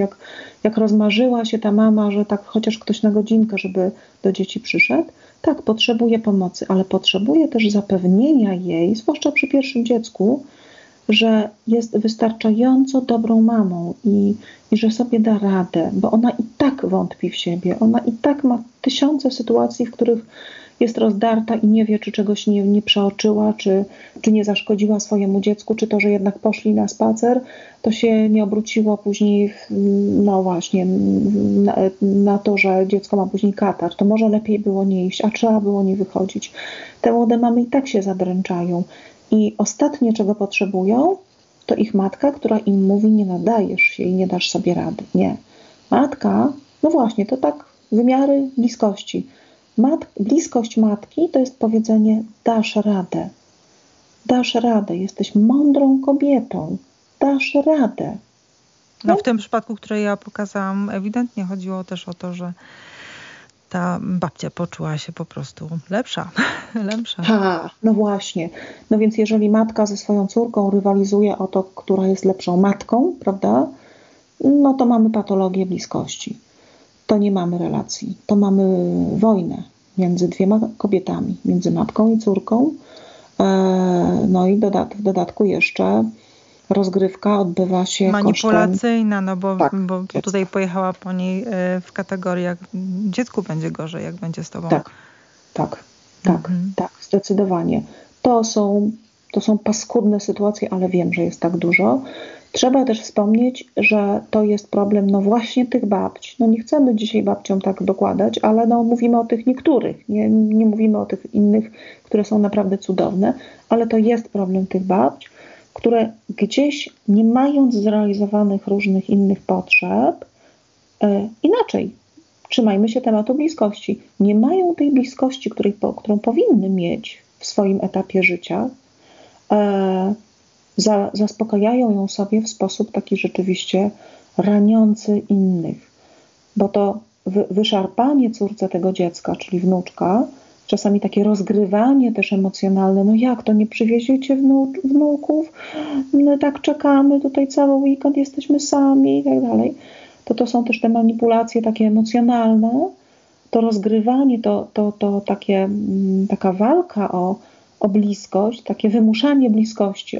jak rozmarzyła się ta mama, że tak chociaż ktoś na godzinkę, żeby do dzieci przyszedł. Tak, potrzebuje pomocy, ale potrzebuje też zapewnienia jej, zwłaszcza przy pierwszym dziecku, że jest wystarczająco dobrą mamą i że sobie da radę, bo ona i tak wątpi w siebie, ona i tak ma tysiące sytuacji, w których jest rozdarta i nie wie, czy czegoś nie przeoczyła, czy nie zaszkodziła swojemu dziecku, czy to, że jednak poszli na spacer, to się nie obróciło później na to, że dziecko ma później katar. To może lepiej było nie iść, a trzeba było nie wychodzić. Te młode mamy i tak się zadręczają. I ostatnie, czego potrzebują, to ich matka, która im mówi, nie nadajesz się i nie dasz sobie rady. Nie. Matka, no właśnie, to tak wymiary bliskości. Bliskość matki to jest powiedzenie, dasz radę, jesteś mądrą kobietą, dasz radę. No w tym przypadku, który ja pokazałam, ewidentnie chodziło też o to, że ta babcia poczuła się po prostu lepsza. Ha, no właśnie. No więc jeżeli matka ze swoją córką rywalizuje o to, która jest lepszą matką, prawda, no to mamy patologię bliskości. To nie mamy relacji. To mamy wojnę między dwiema kobietami, między matką i córką. No i w dodatku jeszcze rozgrywka odbywa się manipulacyjna, kosztem... bo tutaj pojechała po niej w kategoriach dziecku będzie gorzej, jak będzie z tobą. Tak, zdecydowanie. To są paskudne sytuacje, ale wiem, że jest tak dużo. Trzeba też wspomnieć, że to jest problem no właśnie tych babć. No nie chcemy dzisiaj babciom tak dokładać, ale no mówimy o tych niektórych. Nie mówimy o tych innych, które są naprawdę cudowne, ale to jest problem tych babć, które gdzieś nie mając zrealizowanych różnych innych potrzeb, inaczej, trzymajmy się tematu bliskości, nie mają tej bliskości, którą powinny mieć w swoim etapie życia, zaspokajają ją sobie w sposób taki rzeczywiście raniący innych. Bo to wyszarpanie córce tego dziecka, czyli wnuczka, czasami takie rozgrywanie też emocjonalne, no jak to, nie przywieziecie wnuków, my tak czekamy, tutaj cały weekend jesteśmy sami i tak dalej. To są też te manipulacje takie emocjonalne, to rozgrywanie, taka walka o bliskość, takie wymuszanie bliskości,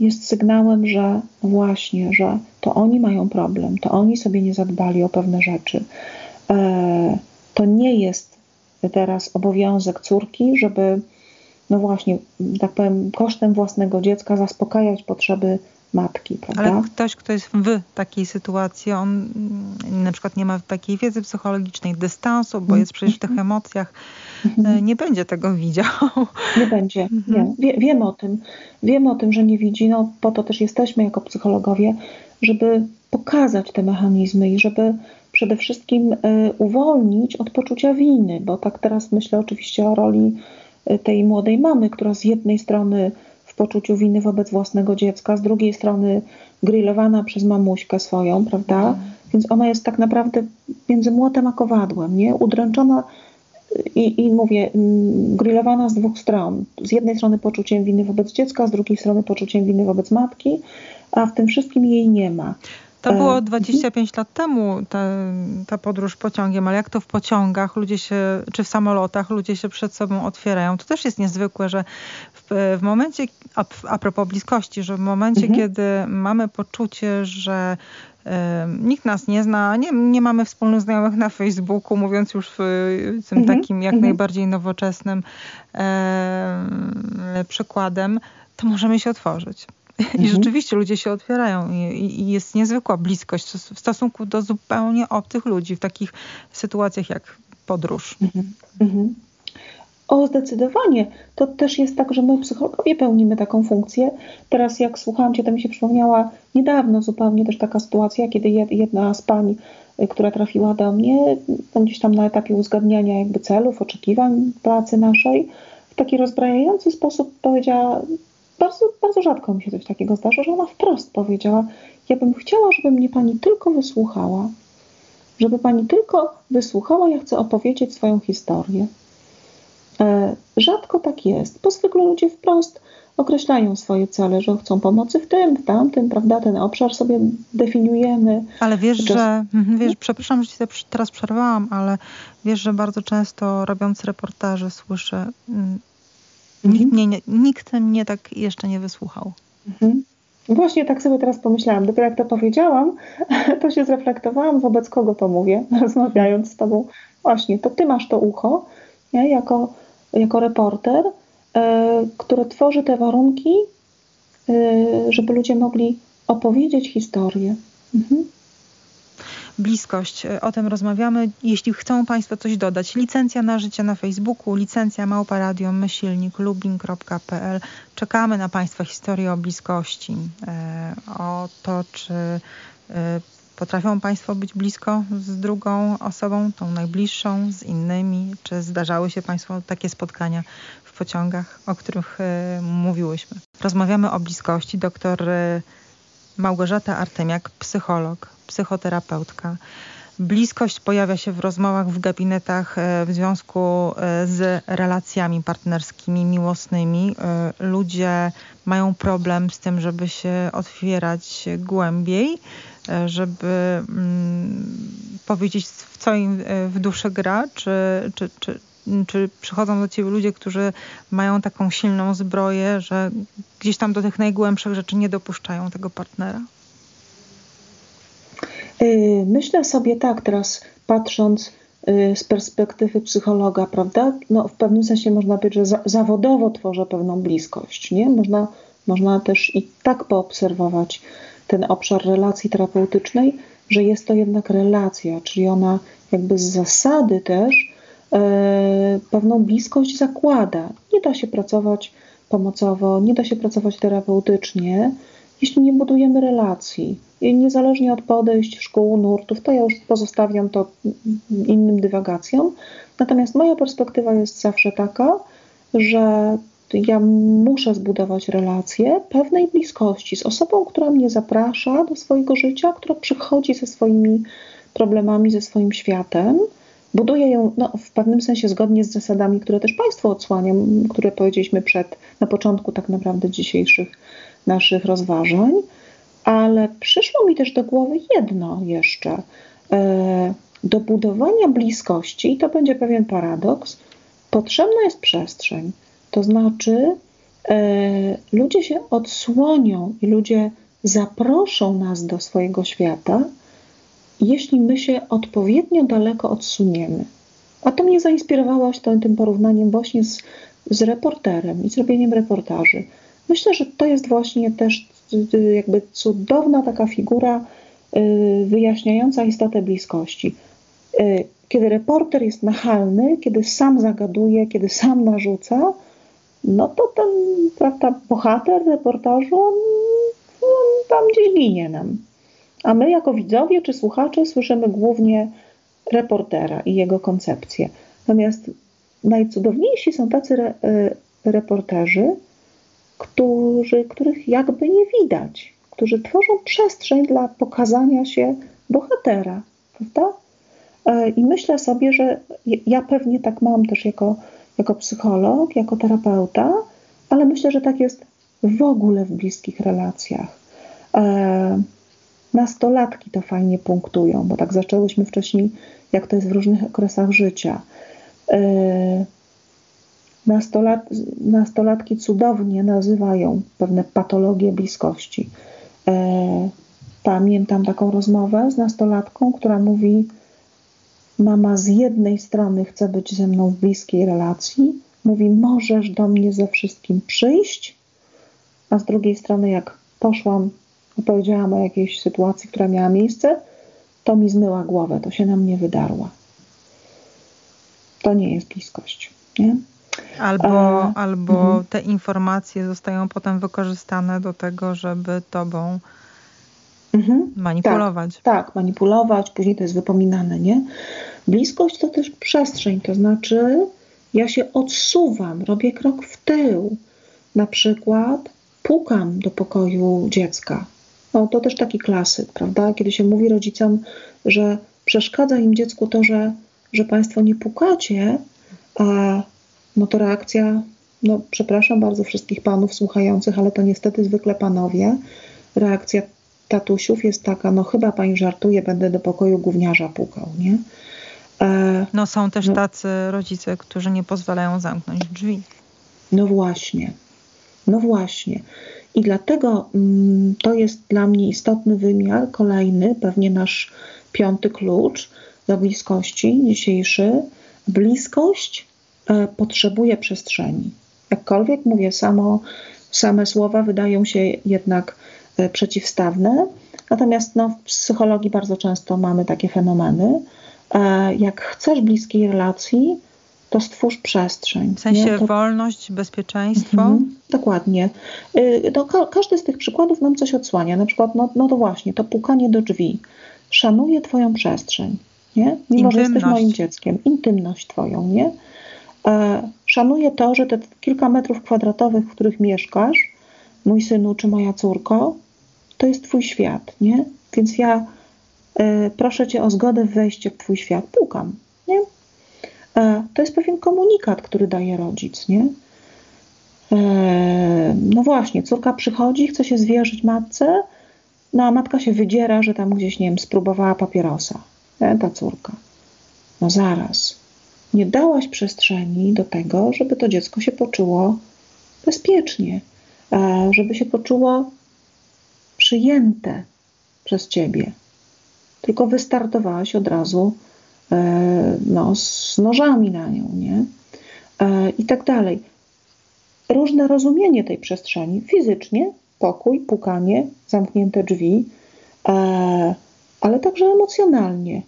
jest sygnałem, że właśnie, że to oni mają problem, to oni sobie nie zadbali o pewne rzeczy. To nie jest teraz obowiązek córki, żeby, no właśnie, tak powiem, kosztem własnego dziecka zaspokajać potrzeby matki, prawda? Ale ktoś, kto jest w takiej sytuacji, on na przykład nie ma takiej wiedzy psychologicznej, dystansu, bo jest przecież w tych emocjach, nie będzie tego widział. Nie będzie, nie. Wiem o tym, że nie widzi, no po to też jesteśmy jako psychologowie, żeby pokazać te mechanizmy i żeby przede wszystkim uwolnić od poczucia winy, bo tak teraz myślę oczywiście o roli tej młodej mamy, która z jednej strony w poczuciu winy wobec własnego dziecka, z drugiej strony grillowana przez mamuśkę swoją, prawda? Więc ona jest tak naprawdę między młotem a kowadłem, nie? Udręczona i mówię, grillowana z dwóch stron. Z jednej strony poczuciem winy wobec dziecka, z drugiej strony poczuciem winy wobec matki, a w tym wszystkim jej nie ma. To było 25 lat temu, ta podróż pociągiem, ale jak to w pociągach czy w samolotach ludzie się przed sobą otwierają. To też jest niezwykłe, że w momencie, a propos bliskości, że w momencie, kiedy mamy poczucie, że nikt nas nie zna, nie mamy wspólnych znajomych na Facebooku, mówiąc już w tym takim jak najbardziej nowoczesnym przykładem, to możemy się otworzyć. I rzeczywiście ludzie się otwierają i jest niezwykła bliskość w stosunku do zupełnie obcych ludzi w takich sytuacjach jak podróż. O, zdecydowanie. To też jest tak, że my psychologowie pełnimy taką funkcję. Teraz jak słuchałam Cię, to mi się przypomniała niedawno zupełnie też taka sytuacja, kiedy jedna z pań, która trafiła do mnie, gdzieś tam na etapie uzgadniania jakby celów, oczekiwań pracy naszej, w taki rozbrajający sposób powiedziała... Bardzo, bardzo rzadko mi się coś takiego zdarza, że ona wprost powiedziała, ja bym chciała, żeby mnie pani tylko wysłuchała. Żeby pani tylko wysłuchała, ja chcę opowiedzieć swoją historię. Rzadko tak jest, bo zwykle ludzie wprost określają swoje cele, że chcą pomocy w tym, w tamtym, prawda, ten obszar sobie definiujemy. Ale przepraszam, że Cię teraz przerwałam, ale wiesz, że bardzo często robiąc reportaże słyszę... Nikt mnie tak jeszcze nie wysłuchał. Właśnie tak sobie teraz pomyślałam. Dopiero jak to powiedziałam, to się zreflektowałam, wobec kogo to mówię, rozmawiając z tobą. Właśnie, to ty masz to ucho, nie? Jako reporter, które tworzy te warunki, żeby ludzie mogli opowiedzieć historię. Bliskość. O tym rozmawiamy. Jeśli chcą Państwo coś dodać, licencja na życie na Facebooku, licencja@radio-lubin.pl. Czekamy na Państwa historię o bliskości. O to, czy potrafią Państwo być blisko z drugą osobą, tą najbliższą, z innymi. Czy zdarzały się Państwu takie spotkania w pociągach, o których mówiłyśmy. Rozmawiamy o bliskości. Doktor Małgorzata Artymiak, psycholog, psychoterapeutka. Bliskość pojawia się w rozmowach w gabinetach w związku z relacjami partnerskimi, miłosnymi. Ludzie mają problem z tym, żeby się otwierać głębiej, żeby powiedzieć, w co im w duszy gra, czy przychodzą do ciebie ludzie, którzy mają taką silną zbroję, że gdzieś tam do tych najgłębszych rzeczy nie dopuszczają tego partnera? Myślę sobie tak teraz, patrząc z perspektywy psychologa, prawda? No, w pewnym sensie można powiedzieć, że zawodowo tworzę pewną bliskość, nie? Można też i tak poobserwować ten obszar relacji terapeutycznej, że jest to jednak relacja, czyli ona jakby z zasady też pewną bliskość zakłada. Nie da się pracować pomocowo, nie da się pracować terapeutycznie, jeśli nie budujemy relacji. I niezależnie od podejść, szkół, nurtów, to ja już pozostawiam to innym dywagacjom. Natomiast moja perspektywa jest zawsze taka, że ja muszę zbudować relację pewnej bliskości z osobą, która mnie zaprasza do swojego życia, która przychodzi ze swoimi problemami, ze swoim światem. Buduję ją w pewnym sensie zgodnie z zasadami, które też Państwu odsłaniam, które powiedzieliśmy na początku tak naprawdę dzisiejszych naszych rozważań. Ale przyszło mi też do głowy jedno jeszcze. Do budowania bliskości, i to będzie pewien paradoks, potrzebna jest przestrzeń. To znaczy ludzie się odsłonią i ludzie zaproszą nas do swojego świata, jeśli my się odpowiednio daleko odsuniemy. A to mnie zainspirowałaś tym porównaniem właśnie z reporterem i zrobieniem reportaży. Myślę, że to jest właśnie też jakby cudowna taka figura wyjaśniająca istotę bliskości. Kiedy reporter jest nachalny, kiedy sam zagaduje, kiedy sam narzuca, no to ten, prawda, bohater reportażu, on tam gdzieś ginie nam. A my jako widzowie czy słuchacze słyszymy głównie reportera i jego koncepcję. Natomiast najcudowniejsi są tacy reporterzy, których jakby nie widać, którzy tworzą przestrzeń dla pokazania się bohatera, prawda? I myślę sobie, że ja pewnie tak mam też jako psycholog, jako terapeuta, ale myślę, że tak jest w ogóle w bliskich relacjach. Nastolatki to fajnie punktują, bo tak zaczęłyśmy wcześniej, jak to jest w różnych okresach życia. Nastolatki cudownie nazywają pewne patologie bliskości. Pamiętam taką rozmowę z nastolatką, która mówi: mama z jednej strony chce być ze mną w bliskiej relacji, mówi: możesz do mnie ze wszystkim przyjść, a z drugiej strony jak poszłam, opowiedziałam o jakiejś sytuacji, która miała miejsce, to mi zmyła głowę, to się na mnie wydarła. To nie jest bliskość, nie? Albo te informacje zostają potem wykorzystane do tego, żeby tobą manipulować. Tak, manipulować, później to jest wypominane, nie? Bliskość to też przestrzeń, to znaczy ja się odsuwam, robię krok w tył. Na przykład pukam do pokoju dziecka. No, to też taki klasyk, prawda? Kiedy się mówi rodzicom, że przeszkadza im dziecku to, że państwo nie pukacie, no to reakcja, przepraszam bardzo wszystkich panów słuchających, ale to niestety zwykle panowie, reakcja tatusiów jest taka, chyba pani żartuje, będę do pokoju gówniarza pukał, nie? Są też tacy rodzice, którzy nie pozwalają zamknąć drzwi. No właśnie. I dlatego to jest dla mnie istotny wymiar, kolejny, pewnie nasz piąty klucz do bliskości dzisiejszy. Bliskość potrzebuje przestrzeni. Jakkolwiek mówię, same słowa wydają się jednak przeciwstawne. Natomiast w psychologii bardzo często mamy takie fenomeny. Jak chcesz bliskiej relacji, to stwórz przestrzeń. W sensie wolność, bezpieczeństwo? Dokładnie. Każdy z tych przykładów nam coś odsłania. Na przykład, to właśnie, to pukanie do drzwi. Szanuję twoją przestrzeń. Nie? Mimo, że jesteś moim dzieckiem. Intymność twoją, nie? Szanuję to, że te kilka metrów kwadratowych, w których mieszkasz, mój synu czy moja córko, to jest twój świat, nie? Więc ja proszę cię o zgodę w wejście w twój świat, pukam, nie? To jest pewien komunikat, który daje rodzic, nie? No właśnie, córka przychodzi, chce się zwierzyć matce, no a matka się wydziera, że tam gdzieś, nie wiem, spróbowała papierosa, nie? Ta córka. No zaraz, nie dałaś przestrzeni do tego, żeby to dziecko się poczuło bezpiecznie, żeby się poczuło przyjęte przez ciebie. Tylko wystartowałaś od razu no, z nożami na nią, nie? I tak dalej. Różne rozumienie tej przestrzeni. Fizycznie, pokój, pukanie, zamknięte drzwi, ale także emocjonalnie.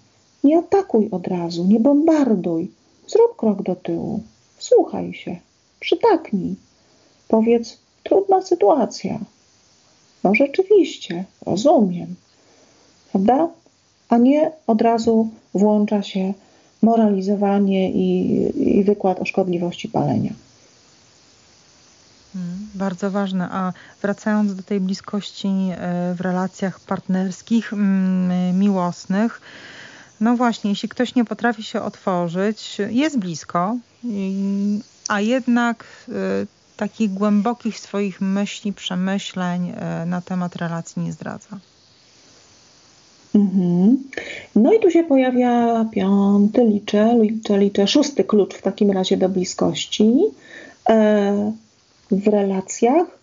Nie atakuj od razu, nie bombarduj. Zrób krok do tyłu. Słuchaj się. Przytaknij. Powiedz, trudna sytuacja. No rzeczywiście, rozumiem. Prawda? A nie od razu włącza się moralizowanie i wykład o szkodliwości palenia. Bardzo ważne. A wracając do tej bliskości w relacjach partnerskich, miłosnych, no właśnie, jeśli ktoś nie potrafi się otworzyć, jest blisko, a jednak takich głębokich swoich myśli, przemyśleń na temat relacji nie zdradza. No i tu się pojawia piąty, liczę, szósty klucz w takim razie do bliskości. W relacjach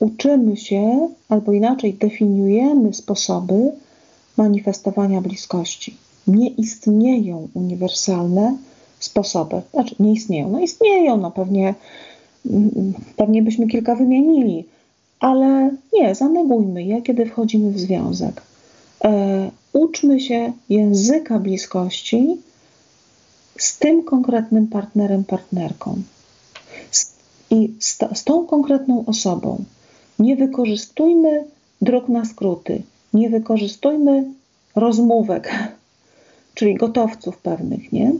uczymy się, albo inaczej definiujemy sposoby manifestowania bliskości. Nie istnieją uniwersalne sposoby. Znaczy nie istnieją. No istnieją, no pewnie byśmy kilka wymienili, ale nie, zanegujmy je, kiedy wchodzimy w związek. Uczmy się języka bliskości z tym konkretnym partnerem, partnerką. I z tą konkretną osobą. Nie wykorzystujmy dróg na skróty. Nie wykorzystujmy rozmówek, czyli gotowców pewnych, nie?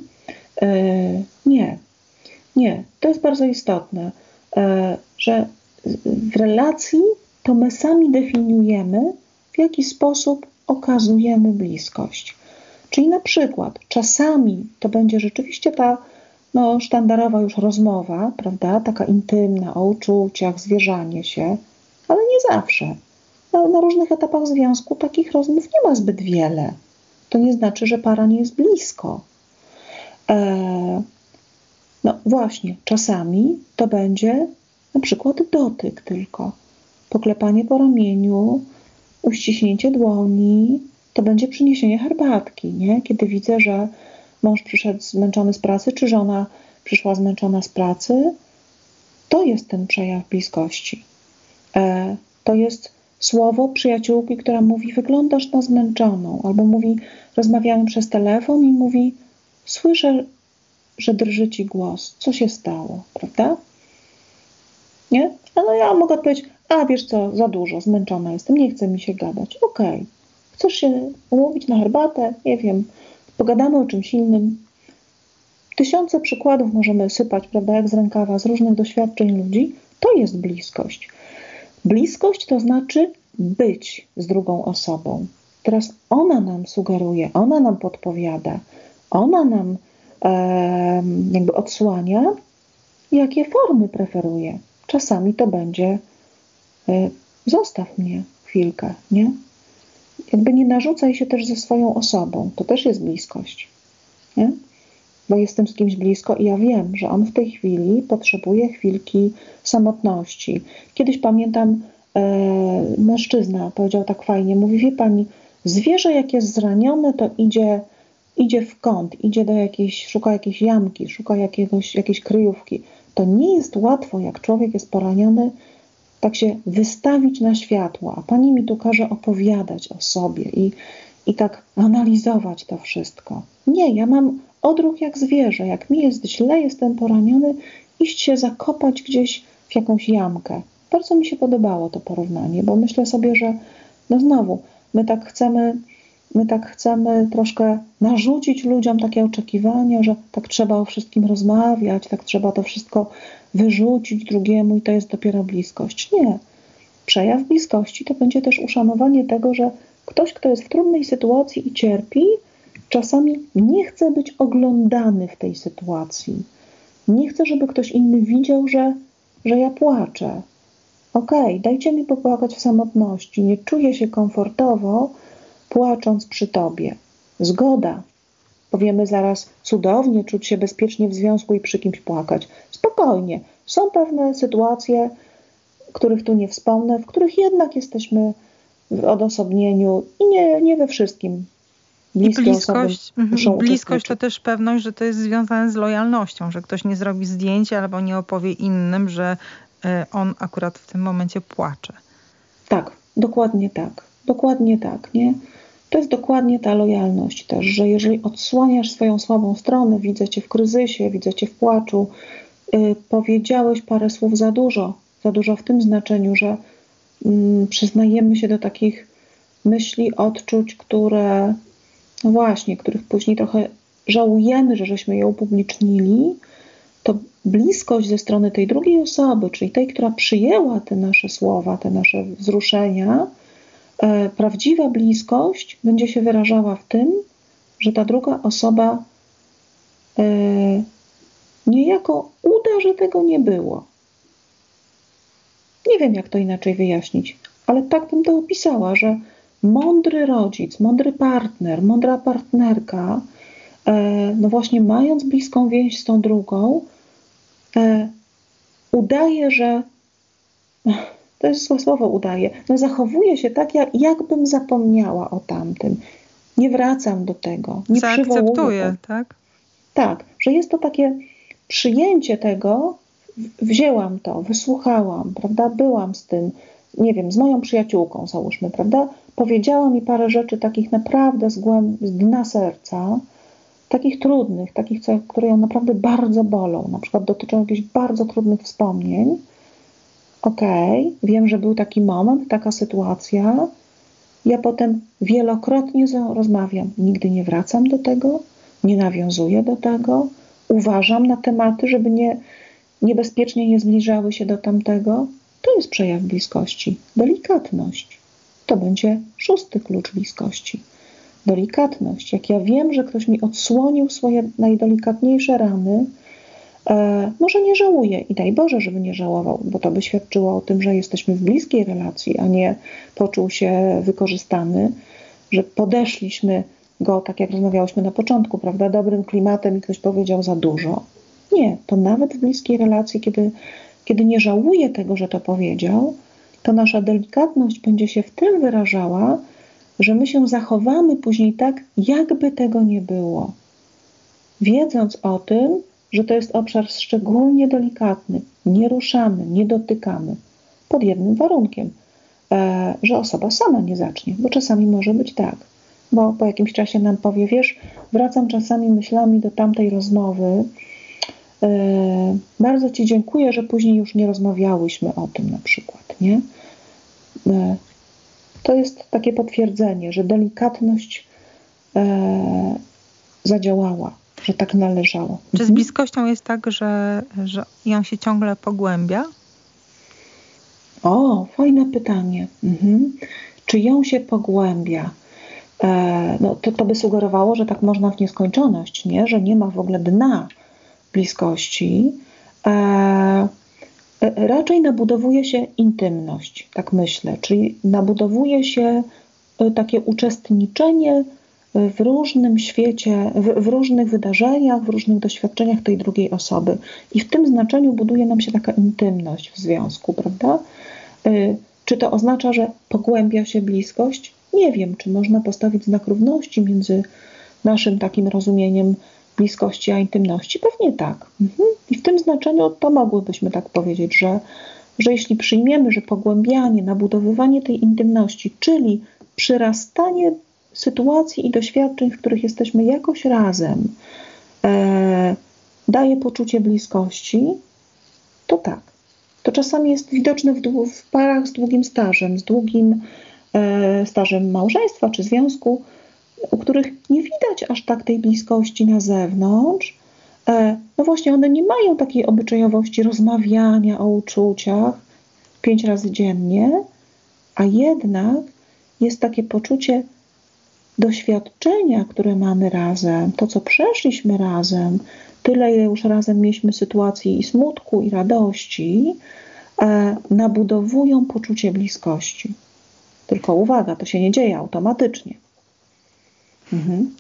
Nie. To jest bardzo istotne, że w relacji to my sami definiujemy, w jaki sposób okazujemy bliskość. Czyli na przykład czasami to będzie rzeczywiście ta no, sztandarowa już rozmowa, prawda, taka intymna, o uczuciach, zwierzanie się, ale nie zawsze. Na różnych etapach związku takich rozmów nie ma zbyt wiele. To nie znaczy, że para nie jest blisko. No właśnie, czasami to będzie na przykład dotyk tylko. Poklepanie po ramieniu, uściśnięcie dłoni, to będzie przyniesienie herbatki, nie? Kiedy widzę, że mąż przyszedł zmęczony z pracy, czy żona przyszła zmęczona z pracy, to jest ten przejaw bliskości. To jest słowo przyjaciółki, która mówi, wyglądasz na zmęczoną, albo mówi, rozmawiamy przez telefon i mówi, słyszę, że drży ci głos, co się stało, prawda? Nie? No ja mogę odpowiedzieć, wiesz co, za dużo, zmęczona jestem, nie chce mi się gadać. Okej. Chcesz się umówić na herbatę? Nie wiem, pogadamy o czymś innym. Tysiące przykładów możemy sypać, prawda, jak z rękawa, z różnych doświadczeń ludzi. To jest bliskość. Bliskość to znaczy być z drugą osobą. Teraz ona nam sugeruje, ona nam podpowiada, ona nam jakby odsłania, jakie formy preferuje. Czasami to będzie zostaw mnie chwilkę, nie? Jakby nie narzucaj się też ze swoją osobą. To też jest bliskość, nie? Bo jestem z kimś blisko i ja wiem, że on w tej chwili potrzebuje chwilki samotności. Kiedyś pamiętam, mężczyzna powiedział tak fajnie, mówi, wie pani, zwierzę jak jest zranione, to idzie w kąt, szuka jakiejś jamki, szuka jakiejś kryjówki. To nie jest łatwo, jak człowiek jest poraniony, tak się wystawić na światło, a pani mi tu każe opowiadać o sobie i tak analizować to wszystko. Nie, ja mam odruch jak zwierzę. Jak mi jest źle, jestem poraniony, iść się zakopać gdzieś w jakąś jamkę. Bardzo mi się podobało to porównanie, bo myślę sobie, że no znowu, my tak chcemy troszkę narzucić ludziom takie oczekiwania, że tak trzeba o wszystkim rozmawiać, tak trzeba to wszystko wyrzucić drugiemu i to jest dopiero bliskość. Nie. Przejaw bliskości to będzie też uszanowanie tego, że ktoś, kto jest w trudnej sytuacji i cierpi, czasami nie chce być oglądany w tej sytuacji. Nie chcę, żeby ktoś inny widział, że ja płaczę. Okej, dajcie mi popłakać w samotności. Nie czuję się komfortowo, płacząc przy tobie. Zgoda. Powiemy zaraz, cudownie czuć się bezpiecznie w związku i przy kimś płakać. Spokojnie. Są pewne sytuacje, których tu nie wspomnę, w których jednak jesteśmy w odosobnieniu i nie we wszystkim. Bliskość to też pewność, że to jest związane z lojalnością, że ktoś nie zrobi zdjęcia albo nie opowie innym, że on akurat w tym momencie płacze. Tak, dokładnie tak. Dokładnie tak, nie? To jest dokładnie ta lojalność też, że jeżeli odsłaniasz swoją słabą stronę, widzę cię w kryzysie, widzę cię w płaczu, powiedziałeś parę słów za dużo w tym znaczeniu, że przyznajemy się do takich myśli, odczuć, które... No właśnie, których później trochę żałujemy, że żeśmy je upublicznili, to bliskość ze strony tej drugiej osoby, czyli tej, która przyjęła te nasze słowa, te nasze wzruszenia, prawdziwa bliskość będzie się wyrażała w tym, że ta druga osoba niejako uda, że tego nie było. Nie wiem, jak to inaczej wyjaśnić, ale tak bym to opisała, że mądry rodzic, mądry partner, mądra partnerka, no właśnie mając bliską więź z tą drugą, udaje, że... To jest złe słowo udaje. No zachowuje się tak, jakbym zapomniała o tamtym. Nie wracam do tego. Nie przywołuję, tak? Tak, że jest to takie przyjęcie tego, wzięłam to, wysłuchałam, prawda? Byłam z tym, nie wiem, z moją przyjaciółką, załóżmy, prawda? Powiedziała mi parę rzeczy takich naprawdę z dna serca, takich trudnych, takich, które ją naprawdę bardzo bolą, na przykład dotyczą jakichś bardzo trudnych wspomnień. Okej, wiem, że był taki moment, taka sytuacja. Ja potem wielokrotnie z nią rozmawiam. Nigdy nie wracam do tego, nie nawiązuję do tego, uważam na tematy, żeby niebezpiecznie nie zbliżały się do tamtego. To jest przejaw bliskości. Delikatność. To będzie 6. klucz bliskości. Delikatność. Jak ja wiem, że ktoś mi odsłonił swoje najdelikatniejsze rany, może nie żałuję i daj Boże, żeby nie żałował, bo to by świadczyło o tym, że jesteśmy w bliskiej relacji, a nie poczuł się wykorzystany, że podeszliśmy go, tak jak rozmawiałyśmy na początku, prawda, dobrym klimatem i ktoś powiedział za dużo. Nie, to nawet w bliskiej relacji, kiedy nie żałuję tego, że to powiedział, to nasza delikatność będzie się w tym wyrażała, że my się zachowamy później tak, jakby tego nie było. Wiedząc o tym, że to jest obszar szczególnie delikatny, nie ruszamy, nie dotykamy, pod jednym warunkiem, że osoba sama nie zacznie, bo czasami może być tak, bo po jakimś czasie nam powie, wiesz, wracam czasami myślami do tamtej rozmowy, bardzo ci dziękuję, że później już nie rozmawiałyśmy o tym na przykład, nie? To jest takie potwierdzenie, że delikatność zadziałała, że tak należało. Czy z bliskością jest tak, że ją się ciągle pogłębia? O, fajne pytanie. Czy ją się pogłębia? No, to by sugerowało, że tak można w nieskończoność, nie? Że nie ma w ogóle dna bliskości, raczej nabudowuje się intymność, tak myślę, czyli nabudowuje się takie uczestniczenie w różnym świecie, w różnych wydarzeniach, w różnych doświadczeniach tej drugiej osoby. I w tym znaczeniu buduje nam się taka intymność w związku, prawda? Czy to oznacza, że pogłębia się bliskość? Nie wiem, czy można postawić znak równości między naszym takim rozumieniem bliskości, a intymności? Pewnie tak. I w tym znaczeniu to mogłybyśmy tak powiedzieć, że jeśli przyjmiemy, że pogłębianie, nabudowywanie tej intymności, czyli przyrastanie sytuacji i doświadczeń, w których jesteśmy jakoś razem, daje poczucie bliskości, to tak. To czasami jest widoczne w parach z długim stażem, małżeństwa czy związku, u których nie widać aż tak tej bliskości na zewnątrz, no właśnie one nie mają takiej obyczajowości rozmawiania o uczuciach 5 razy dziennie, a jednak jest takie poczucie doświadczenia, które mamy razem, to co przeszliśmy razem, tyle ile już razem mieliśmy sytuacji i smutku, i radości, nabudowują poczucie bliskości. Tylko uwaga, to się nie dzieje automatycznie. Mhm.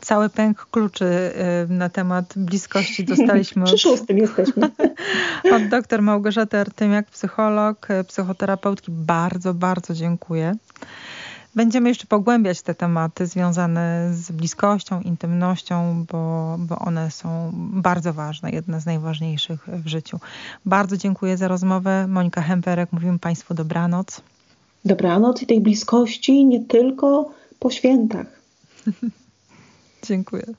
Cały pęk kluczy na temat bliskości dostaliśmy. Przy szóstym jesteśmy. Od dr Małgorzaty Artymiak, psycholog, psychoterapeutki. Bardzo, bardzo dziękuję. Będziemy jeszcze pogłębiać te tematy związane z bliskością, intymnością, bo one są bardzo ważne, jedne z najważniejszych w życiu. Bardzo dziękuję za rozmowę. Monika Hemperek, mówimy Państwu dobranoc. Dobranoc i tej bliskości nie tylko po świętach. Dziękuję.